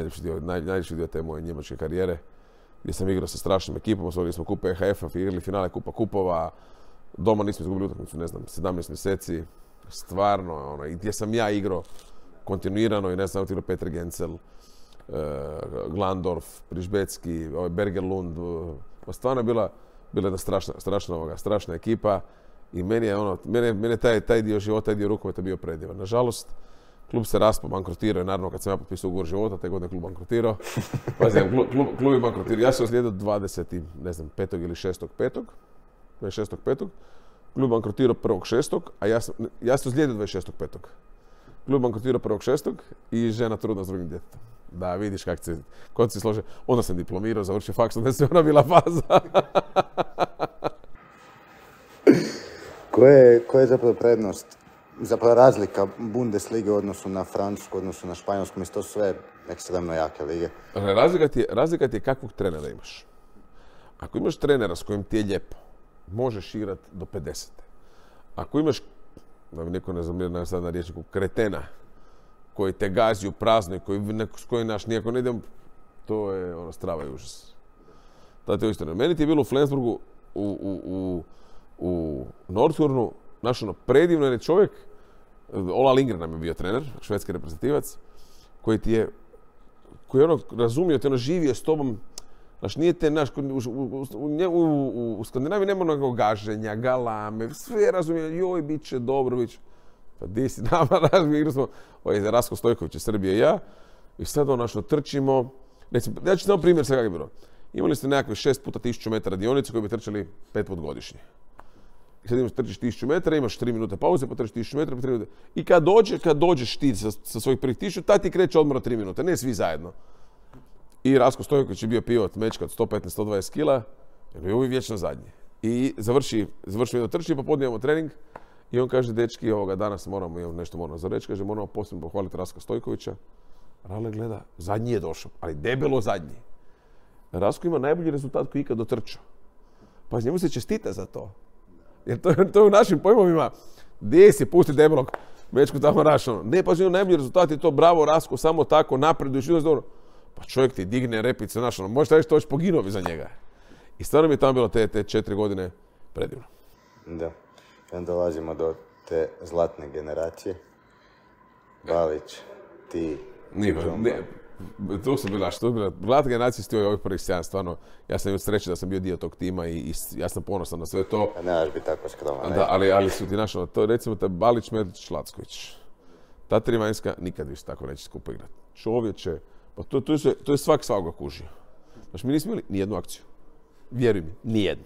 najljepši dio te moje njemačke karijere gdje sam igrao sa strašnim ekipama, osvojili smo kupe EHF-a, igrali finale kupa kupova, doma nismo izgubili utakmicu, ne znam, 17 mjeseci. Stvarno, ono, i gdje sam ja igrao kontinuirano i ne znam, igrao Peter Gencel, Glandorf, Prižbecki, Bergerlund. Stvarno je bila jedna strašna ekipa i meni je taj dio života, taj dio rukometa bio predivan. Nažalost, klub se raspao, bankrotirao i naravno kad sam ja potpisao ugovor života, taj godine klub bankrotirao. Pazi, klub je bankrotirao. Ja sam oslijedio 20, ne znam, 5. ili 6.5. 26.5. Klub bankrotirao 1.6, a ja sam ozlijedio 26.5. Klub bankrotirao 1.6 i žena trudna s drugim djetetom. Da, vidiš kako se, kod se slože. Onda sam diplomirao, završio faks, onda se ona bila faza. Koja je zapravo prednost, zapravo razlika Bundeslige u odnosu na Francusku, u odnosu na Španjolsku, mislim to su sve ekstremno jake lige? Razlika ti je kakvog trenera imaš. Ako imaš trenera s kojim ti je lijepo, možeš igrati do 50. Ako imaš, da mi neko ne zamjera sad na riječniku, kretena koji te gazi u prazno i koji naš nijako ne idem, to je ono strava i užas. Tada je istina. Meni ti je bilo u Flensburgu, u Nordhornu, naš ono predivno je čovjek, Ola Lindgren nam je bio trener, švedski reprezentativac, koji je ono razumio, te ono živio s tobom. Znaš, nije te, znaš, u Skandinaviji nema onog gaženja, galame, sve razumijem, joj, bit će dobro, bit će. Pa di si nama, znaš, mi igrali smo, Rasko Stojković je Srbije i ja, i sad ono, znaš, trčimo, recimo, ja ću samo primjer sve kako je bilo. Imali ste nekakve 6 puta 1000 metara dionice koje bi trčali 5 put godišnje. I sad trčiš 1000 metara, imaš 3 minute pauze, pa trčiš 1000 metara, pa 3 minute. I kad dođeš ti sa svojih prvih 1000, taj ti kreće odmora 3 minute, ne svi zajedno. I Rasko Stojković je bio pivot mečka od 115-120 kila, jer je uvijek vječno zadnji. I završi jedno trči, pa podnijemo trening i on kaže, dečki, ovoga danas moramo nešto za reći, kaže, moramo posebno pohvaliti Raska Stojkovića. Rale gleda, zadnji je došao, ali debelo zadnji. Rasko ima najbolji rezultat koji ikad dotrčao. Pa njemu se čestita za to. Jer to je u našim pojmovima, gdje si, pusti debelog mečku tamo rašano. Ne, pa njemu najbolji rezultat je to, bravo Rasko, samo tako, napreduješ, ideš dobro. Pa čovjek ti digne repice, znaš, ono, možeš reći to već poginovi za njega. I stvarno mi je tamo bilo te 4 godine predivno. Da. I onda dolazimo do te zlatne generacije. Balić, ti... Tu sam bila zlatna generacija stio je ovih prvih 7, stvarno. Ja sam imao sreće da sam bio dio tog tima i ja sam ponosan na sve to. A ne daš biti tako skroman, ne? Da, ali su ti našli, to je recimo te Balić, Medić, Lacković. Ta tri vanjska nikad više tako neće skupo igrati. Čovječe, pa to je svak ga kužio. Znači, mi nismo imali nijednu akciju. Vjeruj mi, nijednu.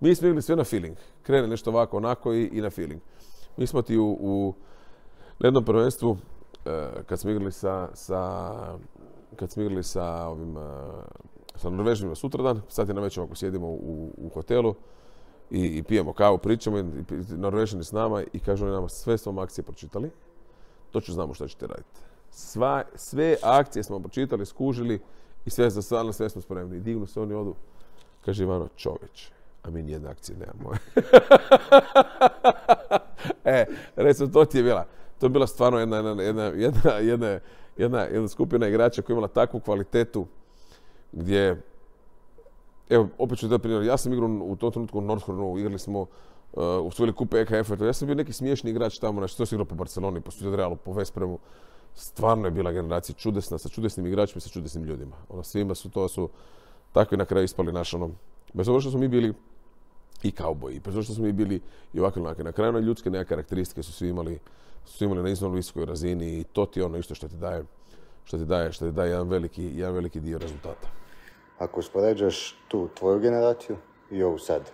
Mi smo imali sve na feeling. Krene nešto ovako, onako i na feeling. Mi smo ti na jednom prvenstvu, kad smo igrali sa Norvežnjima sutradan, sad je na večer ovako sjedimo u hotelu i pijemo kavu, pričamo, i Norvežani s nama i kažu oni nama sve smo akcije pročitali, točno znamo što ćete raditi. Sve akcije smo pročitali, skužili I sve za stvarno, sve smo spremni. I dignu se oni odu. Kaže Ivano, čoveč, a mi nijedna akcija nemamo. Recimo, to ti je bila. To je bila stvarno jedna skupina igrača koja je imala takvu kvalitetu gdje... Evo, opet ću da primjer, ja sam igrao u tom trenutku u Nordhornu, igrali smo u svojili kupe EKF-a, ja sam bio neki smiješni igrač tamo, što sam igrao po Barceloni, po Stuttgartu, po Vespremu. Stvarno je bila generacija čudesna, sa čudesnim igračima i sa čudesnim ljudima. Ono, svima su to, su takvi na kraju ispali naš, ono, bez obzira što smo mi bili i kauboji, i bez obzira što smo mi bili i ovakve onake. Na kraju, ljudske neke karakteristike su svi imali, na iznimno visokoj razini i to ti je ono isto što ti daje, jedan veliki dio rezultata. Ako uspoređaš tu tvoju generaciju i ovu sad,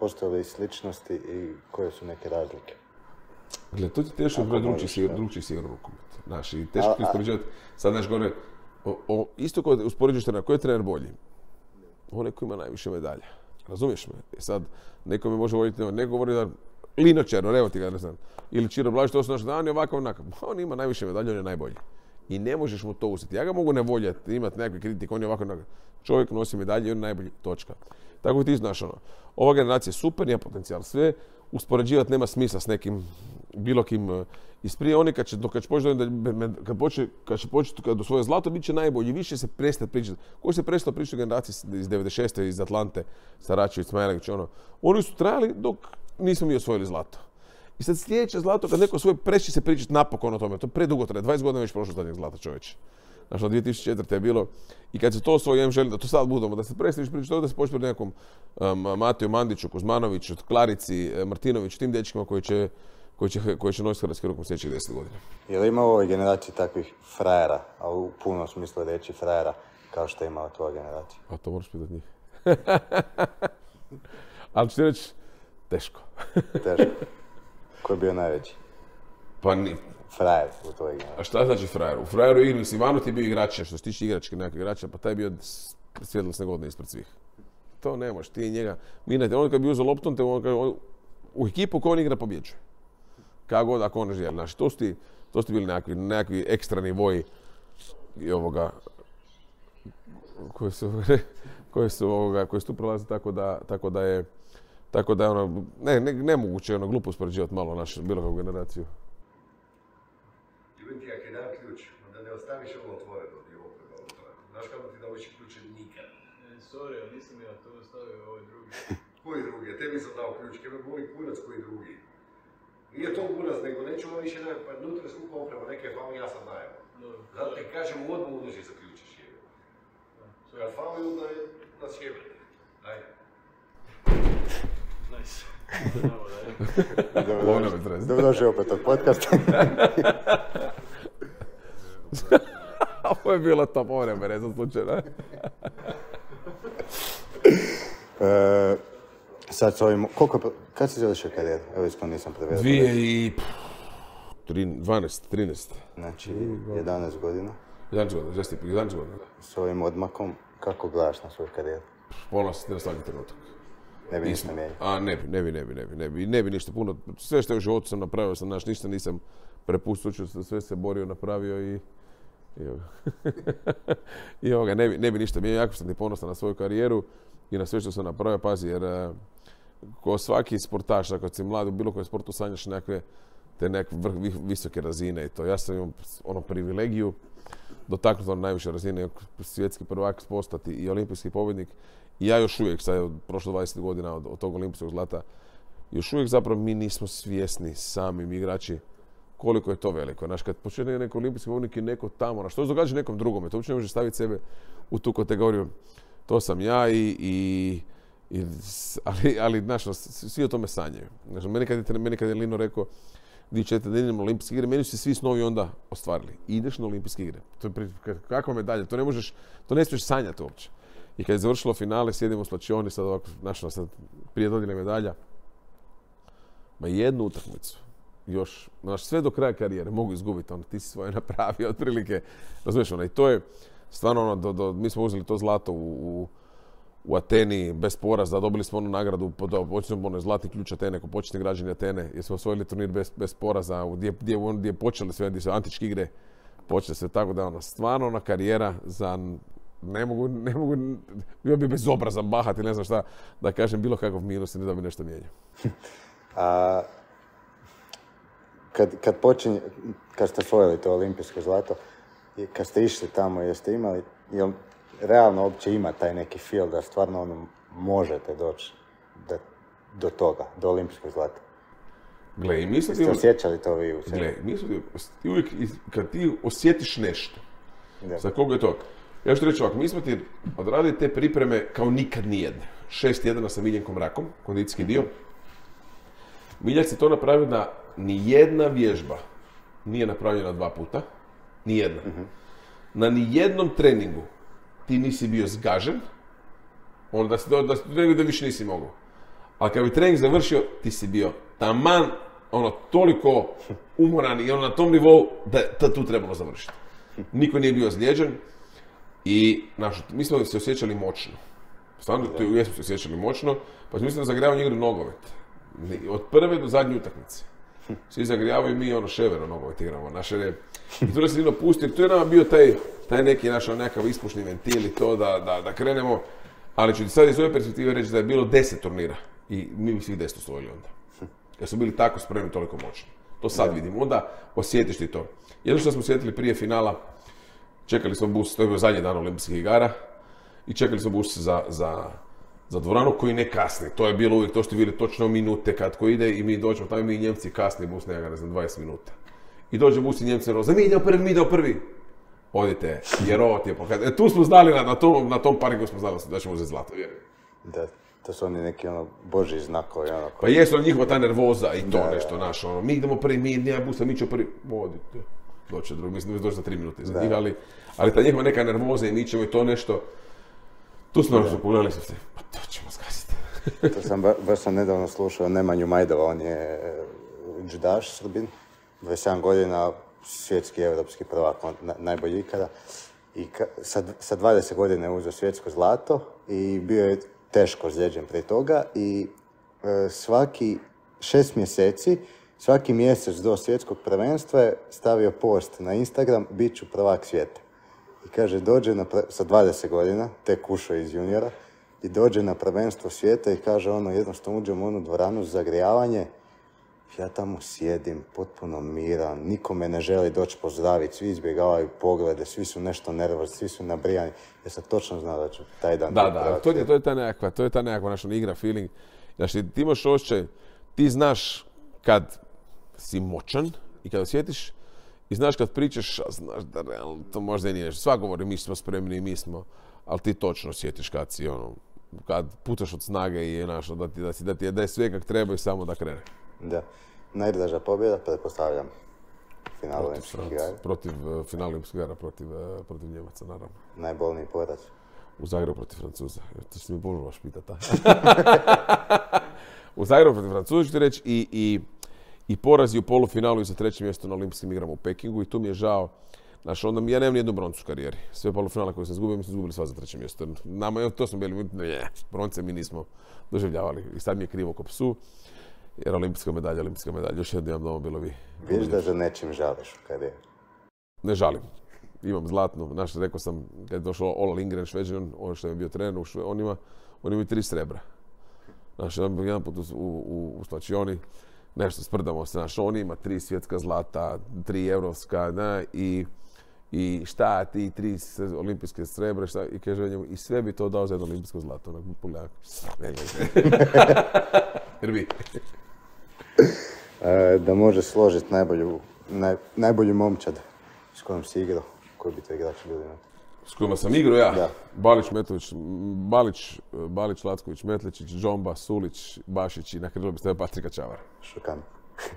postoje li sličnosti i koje su neke razlike? Gledaj, to ti teško drugačiji si igra rukomet. Znaš, i teško ti uspoređivati. Sad, znaš, gore, isto koje uspoređuješ trenera, koji je trener bolji? Onaj koji ima najviše medalja. Razumiješ me? Sad, neko mi može voljeti, neko govori da Lino Černo, evo ti ga, ne znam, ili Čiro Blažić, to su naši dani, ovakav, onakav. On ima najviše medalja, on je najbolji. I ne možeš mu to uzeti. Ja ga mogu ne voljeti, imati nekakve kritike, on je ovako onakav. Čovjek nosi medalje i on je najbolji, točka. Tako ti znaš ono. Ova generacija je super, nije potencijal sve. Uspoređivati nema smisla s nekim, bilo kim isprije. Oni kad će početi do svoje zlato, bit će najbolji. Više se prestati pričati. Koji se prestao pričati o generaciji iz 96. iz Atlante, Staračević, Smajlagić, ono. Oni su trajali dok nismo mi osvojili zlato. I sad sljedeće zlato, kad neko svoje preći se pričati napokon o tome, to predugo traje, 20 godina već prošlo zadnjeg zlata, čovječe. Znači, od 2004. je bilo, i kad se to osvoji, ja im želim da to sad budemo, da se prestaniš pričati o da se počne nekom Mateju Mandiću, Kuzmanoviću, Klarici, Martinoviću, tim dečkima koji će nositi hrvatski rukom sljedećih 10 godina. Je li ima u ovoj generaciji takvih frajera, a u punom smislu reći frajera, kao što je imala tvoja generacija? A to moraš pitati njih. Ali ću ti reći, teško. Teško. Ko je bio najveći? Pa ni... Frajer u tvojeg igrača. A šta znači frajer? U frajeru igri, mislim, Ivano ti je bio igrača, što se tiče igračke nekakve igrača, pa taj je bio svjetlosne godine ispred svih. To ne možeš, ti i njega. On kad bi uzeo loptom, u ekipu ko on igra pobjeđuje. Kako god, ako on želi. Znači, to su ti bili nekakvi ekstra nivoji i ovoga... koje su tu prolazili tako da je... Tako da je ono, nemoguće je ono glupo uspoređivati malo našu bilo kakvu generaciju. Ljubim ti, ako je dam ključ, onda ne ostaviš ovo otvoreno od ovog otvoreno. Znaš kako ti da ovići ključe nikad? Sorry, ali nisam ja to ostavio ovoj drugi. Koji drugi? Ja tebi sam dao ključ, kjeve boli kurac koji drugi. Nije to kurac, nego neću ovo više najbolj, pa nutra skupa oprema neke fama ja sam najbolj. Zato te kažem odmah unuši za ključe šjeve. Kad fama onda je na šjeve. Ajde. Nice. Dobrodošli opet od podcasta. Ovo je bilo top, ovo nema rezan slučaj, ne? Sad s ovim, koliko, kad si završio karijeru? Evo iskreno nisam prevedio. 2012, 2013. Znači, 11 godina. 11 godina. S ovim odmakom, kako gledaš na svoju karijeru? Ponos ti na svaki trenutak. Ne bi ništa mijenio? A ne bi ništa puno. Sve što je u životu sam napravio, sam naš ništa nisam prepustio, sve se borio, napravio i... I ovoga, ne bi ništa mijenio. Jako sam ti ponosan na svoju karijeru i na sve što sam napravio. Pazi, jer ko svaki sportaš, ako si mlad u bilo kojem sportu sanjaš nekakve visoke razine i to. Ja sam imao ono privilegiju dotaknuti ono najviše razine, svjetski prvak postati i olimpijski pobjednik. I ja još uvijek, sad je prošlo 20 godina od tog olimpijskog zlata, još uvijek zapravo mi nismo svjesni sami, mi igrači, koliko je to veliko. Znaš, kad počne neko olimpijski pobjednik i neko tamo, na što se događa nekom drugome, to uopće ne može staviti sebe u tu kategoriju. To sam ja ali znaš, svi o tome sanjaju. Znaš, meni kad je Lino rekao, di ćete da idemo na olimpijske igre, meni su se svi snovi onda ostvarili. Ideš na olimpijske igre. Kakva medalja, to ne možeš, to ne smiješ sanjati uopće. I kad je završilo finale, sjedimo u slačioni, sad ovako, našao sam prije dodjele medalja. Ma jednu utakmicu, još, znaš, sve do kraja karijere mogu izgubiti, ono, ti si svoje napravio, otprilike, razumiješ, ono, i to je stvarno, ono, mi smo uzeli to zlato u Ateni, bez poraza, dobili smo onu nagradu, ono, zlatni ključ Atene, ko početni građani Atene, jer smo osvojili turnir bez poraza, gdje je počele sve, gdje su antičke igre, počele sve, tako da, ono, stvarno, ona karijera za ne mogu, bio bi bezobrazan bahati, ne znam šta, da kažem bilo kakav minus i ne da bi nešto mijenjao. Kad ste osvojili to olimpijsko zlato, kad ste išli tamo, jeste imali, jel realno uopće ima taj neki feel da stvarno ono možete doći do toga, do olimpijskog zlata? Gle, mi ste osjećali to vi u sebi? Gle, mi ti uvijek, kad ti osjetiš nešto, da. Za koga je to? Ja što reći ovako, mi smo ti odradili te pripreme kao nikad nijedne. 6-1 sa Miljenkom Rakom, kondicijski dio. Miljak se to napravio da nijedna vježba nije napravljena 2 puta. Nijedna. Na nijednom treningu ti nisi bio zgažen, onda si da više nisi mogao. Ali kad bi trening završio, ti si bio taman, ono, toliko umoran i ono na tom nivou da tu trebalo završiti. Niko nije bio ozlijeđen. I mi smo se osjećali moćno. Stvarno, jesmo se osjećali moćno, pa mislim da zagrijavamo igru nogomet. Od prve do zadnje utakmice. Svi zagrijavaju i mi ono ševero nogomet igramo. I tu da se divno pusti, tu je nama bio taj neki naš nekakav ispušni ventil i to da krenemo. Ali ću ti sad iz ove perspektive reći da je bilo 10 turnira. I mi bi svih 10 osvojili onda. Jer su bili tako spremni, toliko moćni. To sad vidimo, onda osjetiš ti to. Jedno što smo osjetili prije finala, čekali smo bus, to je bio zadnji dan olimpijskih igara, i čekali smo bus za dvoranu koji ne kasni. To je bilo uvijek to što vidjeli točno minute kad ko ide i mi dođemo tamo i mi Njemci kasni bus nekada, ne znam, 20 minuta. I dođe bus i Njemci roze, mi idemo prvi. Odite, jer ovo ti je pokazano. Tu smo znali, na tom paringu smo znali da ćemo uzeti zlato, vjerujem. Da, to su oni neki ono božji znakovi. Pa jesu ono njihova ta nervoza i to nešto naš, ono, mi idemo prvi, mi nema busa, mi ćemo prvi, odite. Doći drugi, mislim da će doći za 3 minute iza njih, ali ta njihova neka nervoza i mi ćemo i to nešto, tu smo nešto pogledali se, pa to ćemo zgasiti. To sam baš nedavno slušao Nemanju Majdova, on je džidaš Srbin, 27 godina, svjetski evropski prvak, najbolji ikada. I sa 20 godina je uzeo svjetsko zlato i bio je teško ozlijeđen prije toga i svaki 6 mjeseci svaki mjesec do svjetskog prvenstva je stavio post na Instagram bit ću prvak svijeta. I kaže, dođe sa 20 godina, tek ušao iz juniora, i dođe na prvenstvo svijeta i kaže ono, jednostavno uđem u onu dvoranu za zagrijavanje, ja tamo sjedim, potpuno miran, niko me ne želi doći pozdraviti, svi izbjegavaju poglede, svi su nešto nervozni, svi su nabrijani, jer sam točno znao da ću taj dan biti prvak svijeta. Da, to je ta nekakva naša igra, feeling. Znači, ti imaš osjećaj, ti znaš kad si moćan i kada osjetiš i znaš kad pričaš, a znaš da realno to možda i nije nešto. Sva govori mi smo spremni, mi smo, ali ti točno osjetiš kad si ono, kad putaš od snage i da je sve kak treba i samo da krene. Da. Najdraža pobjeda, pretpostavljam, final olimpijskih igara. Protiv final olimpijskih igara, protiv Njemaca, naravno. Najbolniji poraz? U Zagrebu protiv Francuza. To si mi bolno baš pitati. U Zagrebu protiv Francuza ću ti reći i porazi u polufinalu i za 3. mjesto na olimpijskim igrama u Pekingu i tu mi je žao. Znaš, onda ja nemam nijednu broncu u karijeri. Sve polufinale koje sam izgubio, mi smo izgubili sva za 3. mjesto. Nama, to smo bili, bronce mi nismo doživljavali. I sad mi je krivo ko psu, jer olimpijska medalja. Još jedno imam doma bilo vi. Viš da za nečim žališ u karijeri? Ne žalim. Imam zlatnu. Znaš, rekao sam, kad je došao Ola Lindgren, Šveđan, on što je bio trener, on ima 3 srebra. Znaš, jedan put u slačioni, nešto sprdamo se, znaš, on ima 3 svjetska zlata, 3 europska, da, i šta ti, 3 olimpijske srebra, šta, i kaže njemu, i sve bi to dao za 1 olimpijsko zlato, onako, pogledaj, ne. Da može složiti najbolju momčad s kojom si igrao, koji bi to igrači bili imati? S kojima sam igrao ja? Da. Balić, Lacković, Metličić, Džomba, Sulić, Bašić i na krilu bi stavio Patrika Čavara. Šokantno.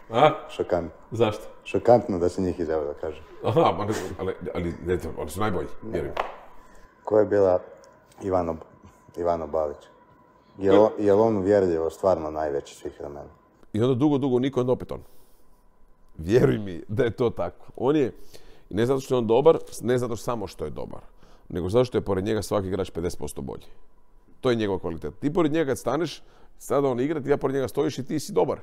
A? Šokantno. Zašto? Šokantno da se njih izjavio da kažem. Aha, ali oni su najbolji, vjerujem. Ko je bila Ivano Balić? Je li on uvjerljivo stvarno najveći svih vremena? I onda dugo niko, onda opet on. Vjeruj mi da je to tako. On je, ne zato što je on dobar, ne zato samo što je dobar, nego zato što je pored njega svaki igrač 50% bolji. To je njegova kvaliteta. Ti pored njega kad staneš, sada on igra, ti ja pored njega stojiš i ti si dobar.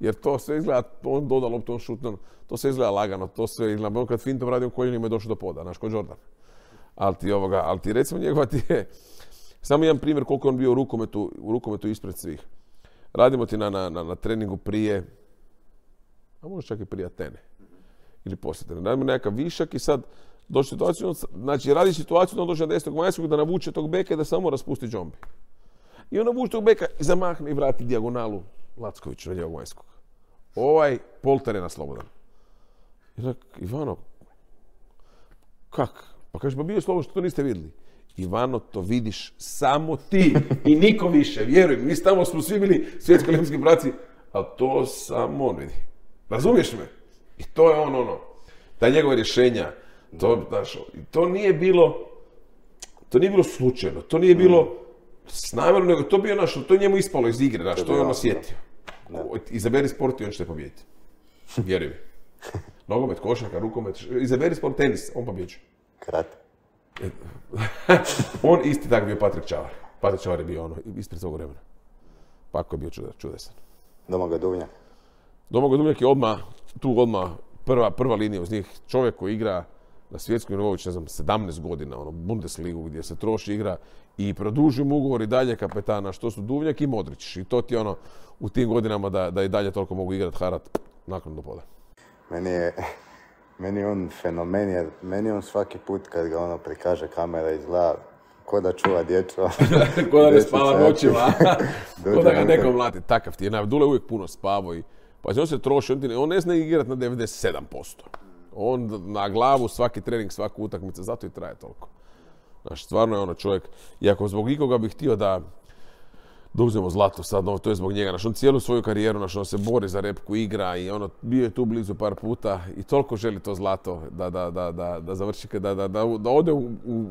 Jer to sve izgleda, on doda loptu, on šutno, to sve izgleda lagano, to sve izgleda. On kad fintom radi u koljenima je došao do poda, naš ko Jordan. ali ti recimo njegova ti je... Samo jedan primjer koliko je on bio u rukometu ispred svih. Radimo ti na treningu prije, a možda čak i prije Atene ili poslije Atene. Radimo nekakav višak i sad dođe situaciju, znači radi situaciju da on dođe na 10. majskog da navuče tog beka i da samo raspusti džombi. I on navuče tog beka i zamahne i vrati dijagonalu Lackoviću na ljevog majskog. Ovaj polter je na slobodan. I rak, Ivano, kak? Pa kaže, pa bio je slobodan što to niste vidjeli. Ivano, to vidiš samo ti i niko više, vjerujem. Mi tamo smo svi bili svjetsko-olimpijski braci, ali to samo on vidi. Razumiješ me? I to je ono, ta njegova rješenja, to, znaš, to nije bilo slučajno, to nije bilo s namjerom, nego to bio naš, to je njemu ispalo iz igre, znaš, to je on osjetio. Izaberi sport i on će te pobijediti. Vjeruj mi. Nogomet, košarka, rukomet, izaberi sport, tenis, on pobjeđuje. Karate. On isti tako bio Patrik Čavar. Patrik Čavar je bio ono, ispred svog vremena. Pako je bio čudesan. Domagoj Duvnjak. Domagoj Duvnjak je odmah prva linija uz njih. Čovjek koji igra na svjetskom nivou, ne znam, 17 godina, ono, Bundesligu gdje se troši igra i produži mu ugovor i dalje kapetana, što su Duvnjak i Modrić. I to ti ono, u tim godinama da i dalje toliko mogu igrat, harat, nakon do poda. Meni je on fenomen, jer meni on svaki put kad ga ono prikaže kamera izgleda ko da čuva djecu. Ko da ne spava noćima, ko da ga nekom lati. Takav ti je, Dule uvijek puno spavo i pa on se troši, on ne zna igrati na 97%. On na glavu svaki trening, svaku utakmicu, zato i traje toliko. Znaš, stvarno je ono čovjek, i ako zbog ikoga bih htio da uzmemo zlato sad, to je zbog njega. Znaš, on cijelu svoju karijeru, znaš, on se bori za repku, igra i ono, bio je tu blizu par puta i toliko želi to zlato da završi, da ode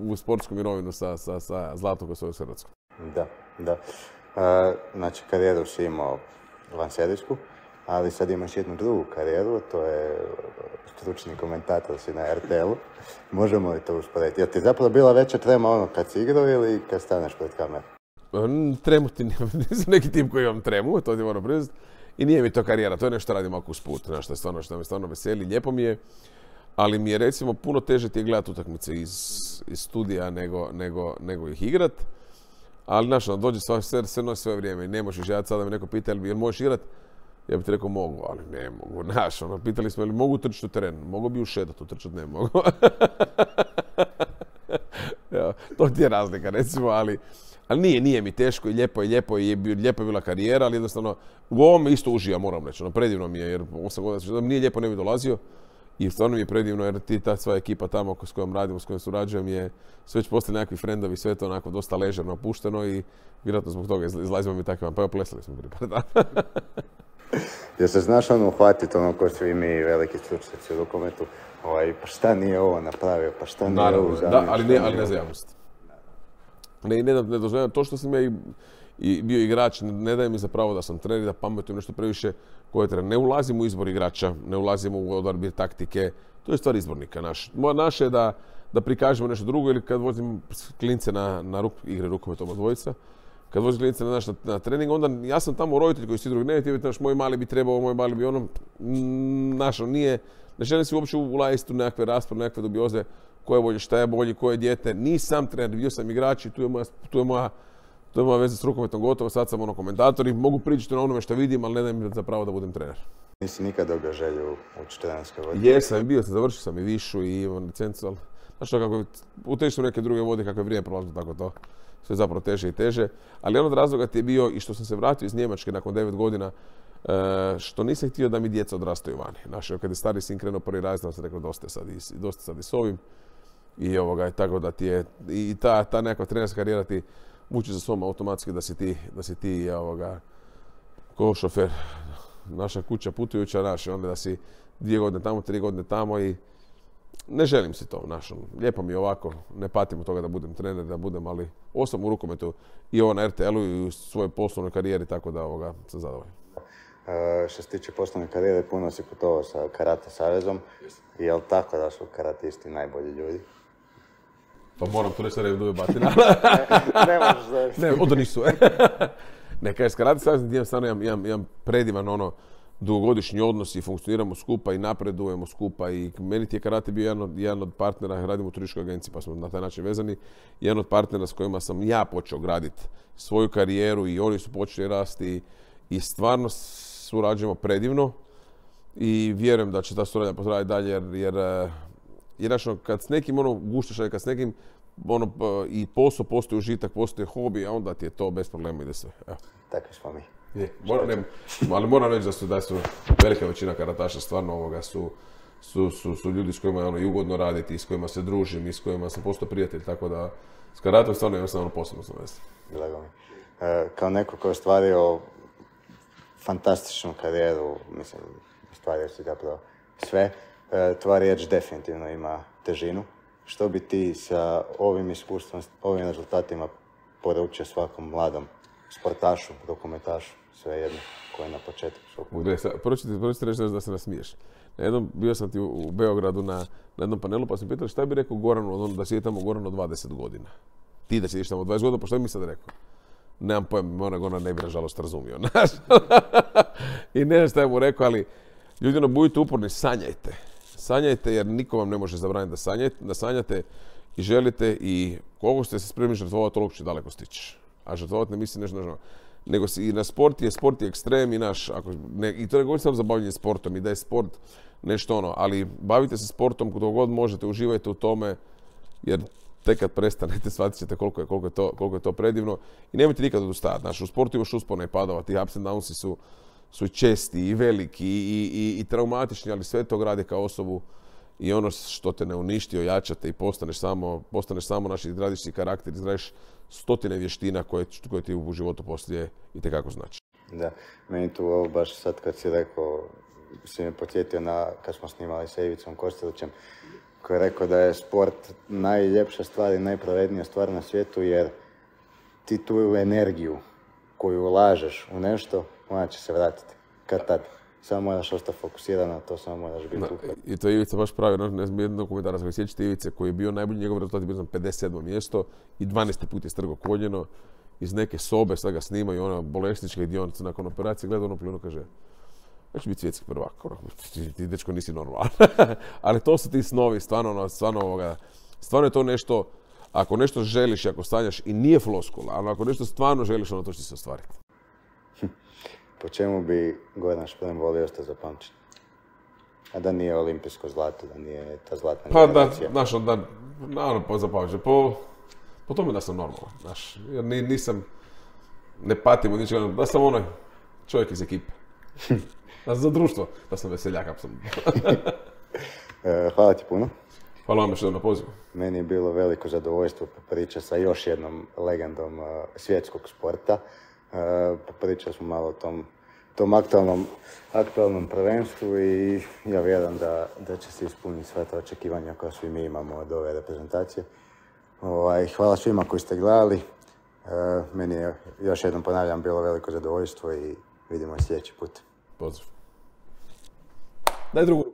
u sportsku mirovinu sa zlatom koje svoju Hrvatsku. Da. Znači, karijeru si imao vansjedičku, ali sad imaš jednu drugu karijeru, to je stručni komentator si na RTL-u. Možemo li to usporediti? Jel ti zapravo bila veća trema ono kad si igrao ili kad staneš pred kamerom? Tremu ti nisam neki tim koji imam tremu, to ti moram priznat. I nije mi to karijera, to je nešto radim ako usput, nešto je stvarno što me stvarno veseli, lijepo mi je. Ali mi je recimo puno teže ti je gledat utakmice iz studija nego ih igrat. Ali znaš, dođe sve nosi svoje vrijeme i ne možeš ja sad da me neko pita jel možeš igrat? Ja bih ti rekao mogu, ali ne mogu, znaš, ono, pitali smo jel mogu trčati u teren, mogu bi ušedat, utrčat ne mogu. To ti je razlika recimo, ali nije mi teško i lijepo je bila karijera, ali jednostavno u ovome isto uživam, moram reći. Predivno mi je, jer 8 godina nije lijepo, ne bi dolazio. I stvarno mi je predivno, jer ti ta sva ekipa tamo s kojom radimo, s kojom surađujem je sve već postali nekakvi frendovi, sve to onako dosta ležerno opušteno i vjerojatno zbog toga izlazimo mi takvi van. Pa plesali smo prije par dana. Jer se znaš ono uhvatiti, ono ko svi mi veliki stručnjaci u rukometu, pa šta nije ovo napravio, pa šta nije ovo zamio. Ali ne za javnost. Ne dozvoljam, to što sam ja i bio igrač, ne daje mi zapravo da sam trener, da pametujem nešto previše koje trener. Ne ulazim u izbor igrača, ne ulazim u odabir taktike, to je stvar izbornika naš. Naše je da prikažemo nešto drugo ili kad vozim klince na igre rukometom od dvojica, kad vozim klince na trening, onda ja sam tamo roditelj koji svi drugi ne vidite, naš moj mali bi trebao, moj mali bi ono, našo nije, ne želim si uopće ulaziti u nekakve rasprave, nekakve dubioze, ko je bolje, šta je bolje, ko je dijete. Nisam trener, bio sam igrač i tu je moja veza s rukometom gotova. Sad sam ono komentator i mogu pričati na onome što vidim, ali ne daj mi zapravo da budem trener. Nisi nikad dobio želju u 14. godini? Jesam, bio sam, završio sam i višu i imam licencu, ali znaš što, kako utešim neke druge vode, kako je vrijeme prolazilo, tako to. Sve zapravo teže i teže. Ali jedan od razloga ti je bio i što sam se vratio iz Njemačke nakon 9 godina, što nisam htio da mi djeca odrastaju vani. Znaš, kad je stari sin krenuo prvi razred, sam rekao dosta sad i s ovim. I ta nekakva trenerska karijera ti vuče za sobom automatski da si ti ko šofer, naša kuća putujuća, onda da si 2 godine tamo, 3 godine tamo i ne želim si to. Lijepo mi je ovako, ne patim od toga da budem trener, ali osam u rukometu i ovo na RTL-u i u svojoj poslovnoj karijeri, tako da sam zadovoljan. Što se tiče poslovne karijere, puno si putovao sa Karate savezom. Je li tako da su karatisti najbolji ljudi? Pa moram to reći da je duve batina. Ne možeš zavisiti. Ne, onda nisu. Ne, kažeš, Karate savez, imam predivan ono dugogodišnji odnos i funkcioniramo skupa i napredujemo skupa. I meni ti je karate bio jedan od partnera, radimo u turističkoj agenciji pa smo na taj način vezani, jedan od partnera s kojima sam ja počeo graditi svoju karijeru i oni su počeli rasti i stvarno surađujemo predivno i vjerujem da će ta suradnja potrajati dalje jer kad s nekim guštaš, kad s nekim i posao, postoji užitak, postoji hobi, a onda ti je to bez problema ide sve. Tako smo mi. Ali moram reći da su velika većina karataša stvarno su ljudi s kojima je ugodno raditi, s kojima se družim i s kojima sam postao prijatelj, tako da s karatom stvarno je jednostavno posebno znanost. Drago mi. Kao neko koji je ostvario fantastičnu karijeru, mislim, ostvario si zapravo sve, tvoja riječ definitivno ima težinu. Što bi ti sa ovim iskustvom, ovim rezultatima poručio svakom mladom sportašu, dokumentašu, sve jedno koji je na početku svog puta? Prvo ću ti reći da se nasmiješ. Bio sam ti u Beogradu na jednom panelu pa sam pitao šta bi rekao Goranu da sjedi tamo Goranu 20 godina. Ti da sjediš tamo 20 godina, pa šta bi mi sad rekao? Nemam pojma, Goran ne bi nažalost razumio. I ne znam šta je mu rekao, ali ljudi budite uporni, sanjajte. Sanjajte jer niko vam ne može zabraniti da sanjate i želite i koliko ste se spremni žrtvovati, toliko će daleko stići. A žrtvovati ne misli nešto. Nego i na sport je ekstrem i naš, i to ne govorim samo za bavljenje sportom i da je sport nešto ali bavite se sportom koliko god možete, uživajte u tome jer tek kad prestanete shvatit ćete koliko je to predivno i nemojte nikad odustajati. Znači, u sportu imaš uspona i padova, ti ups and downsi su česti i veliki i traumatični, ali sve to gradi kao osobu i ono što te ne uništi, ojačate i postaneš samo naši gradični karakter, izgradiš stotine vještina koje ti u životu poslije itekako znači. Da, meni tu ovo baš sad kad si rekao, si me podsjetio na kad smo snimali sa Ivicom Kostelićem, koji je rekao da je sport najljepša stvar i najpravednija stvar na svijetu jer ti tu energiju koju ulažeš u nešto, ona će se vratiti, kad tad. Samo moraš ostati fokusirana, to samo moraš biti tukaj. I to je Ivica baš pravi, ne znam jednog komentara, sam sjećate Ivice koji je bio najbolji, njegov rezultat je bio 57. mjesto i 12. put je strgo koljeno iz neke sobe, sad ga snimaju, ona bolesnička idionica nakon operacije, gleda pljuno kaže ja ću biti svjetski prvak, ti dečko nisi normalan. Ali to su ti snovi, stvarno je to nešto, ako nešto želiš i ako sanjaš i nije floskula, ali ako nešto stvarno želiš, ono to će se ostvariti. Po čemu bi Goran Šprem volio ostati zapamćen? A da nije olimpijsko zlato, da nije ta zlatna generacija? Pa da, znaš, naravno pa zapamćen. Po tome da sam normalan, znaš. Jer nisam, ne patim od ničega, da sam onaj čovjek iz ekipe. Da sam za društvo, da sam veseljak, apsolutno. Hvala ti puno. Hvala vam što na pozivu. Meni je bilo veliko zadovoljstvo priča sa još jednom legendom svjetskog sporta. Pričali smo malo o tom aktualnom prvenstvu i ja vjerujem da će se ispuniti sva ta očekivanja koja svi mi imamo od ove reprezentacije. Hvala svima koji ste gledali. Meni je, još jednom ponavljam, bilo veliko zadovoljstvo i vidimo sljedeći put. Pozdrav. Daj drugu.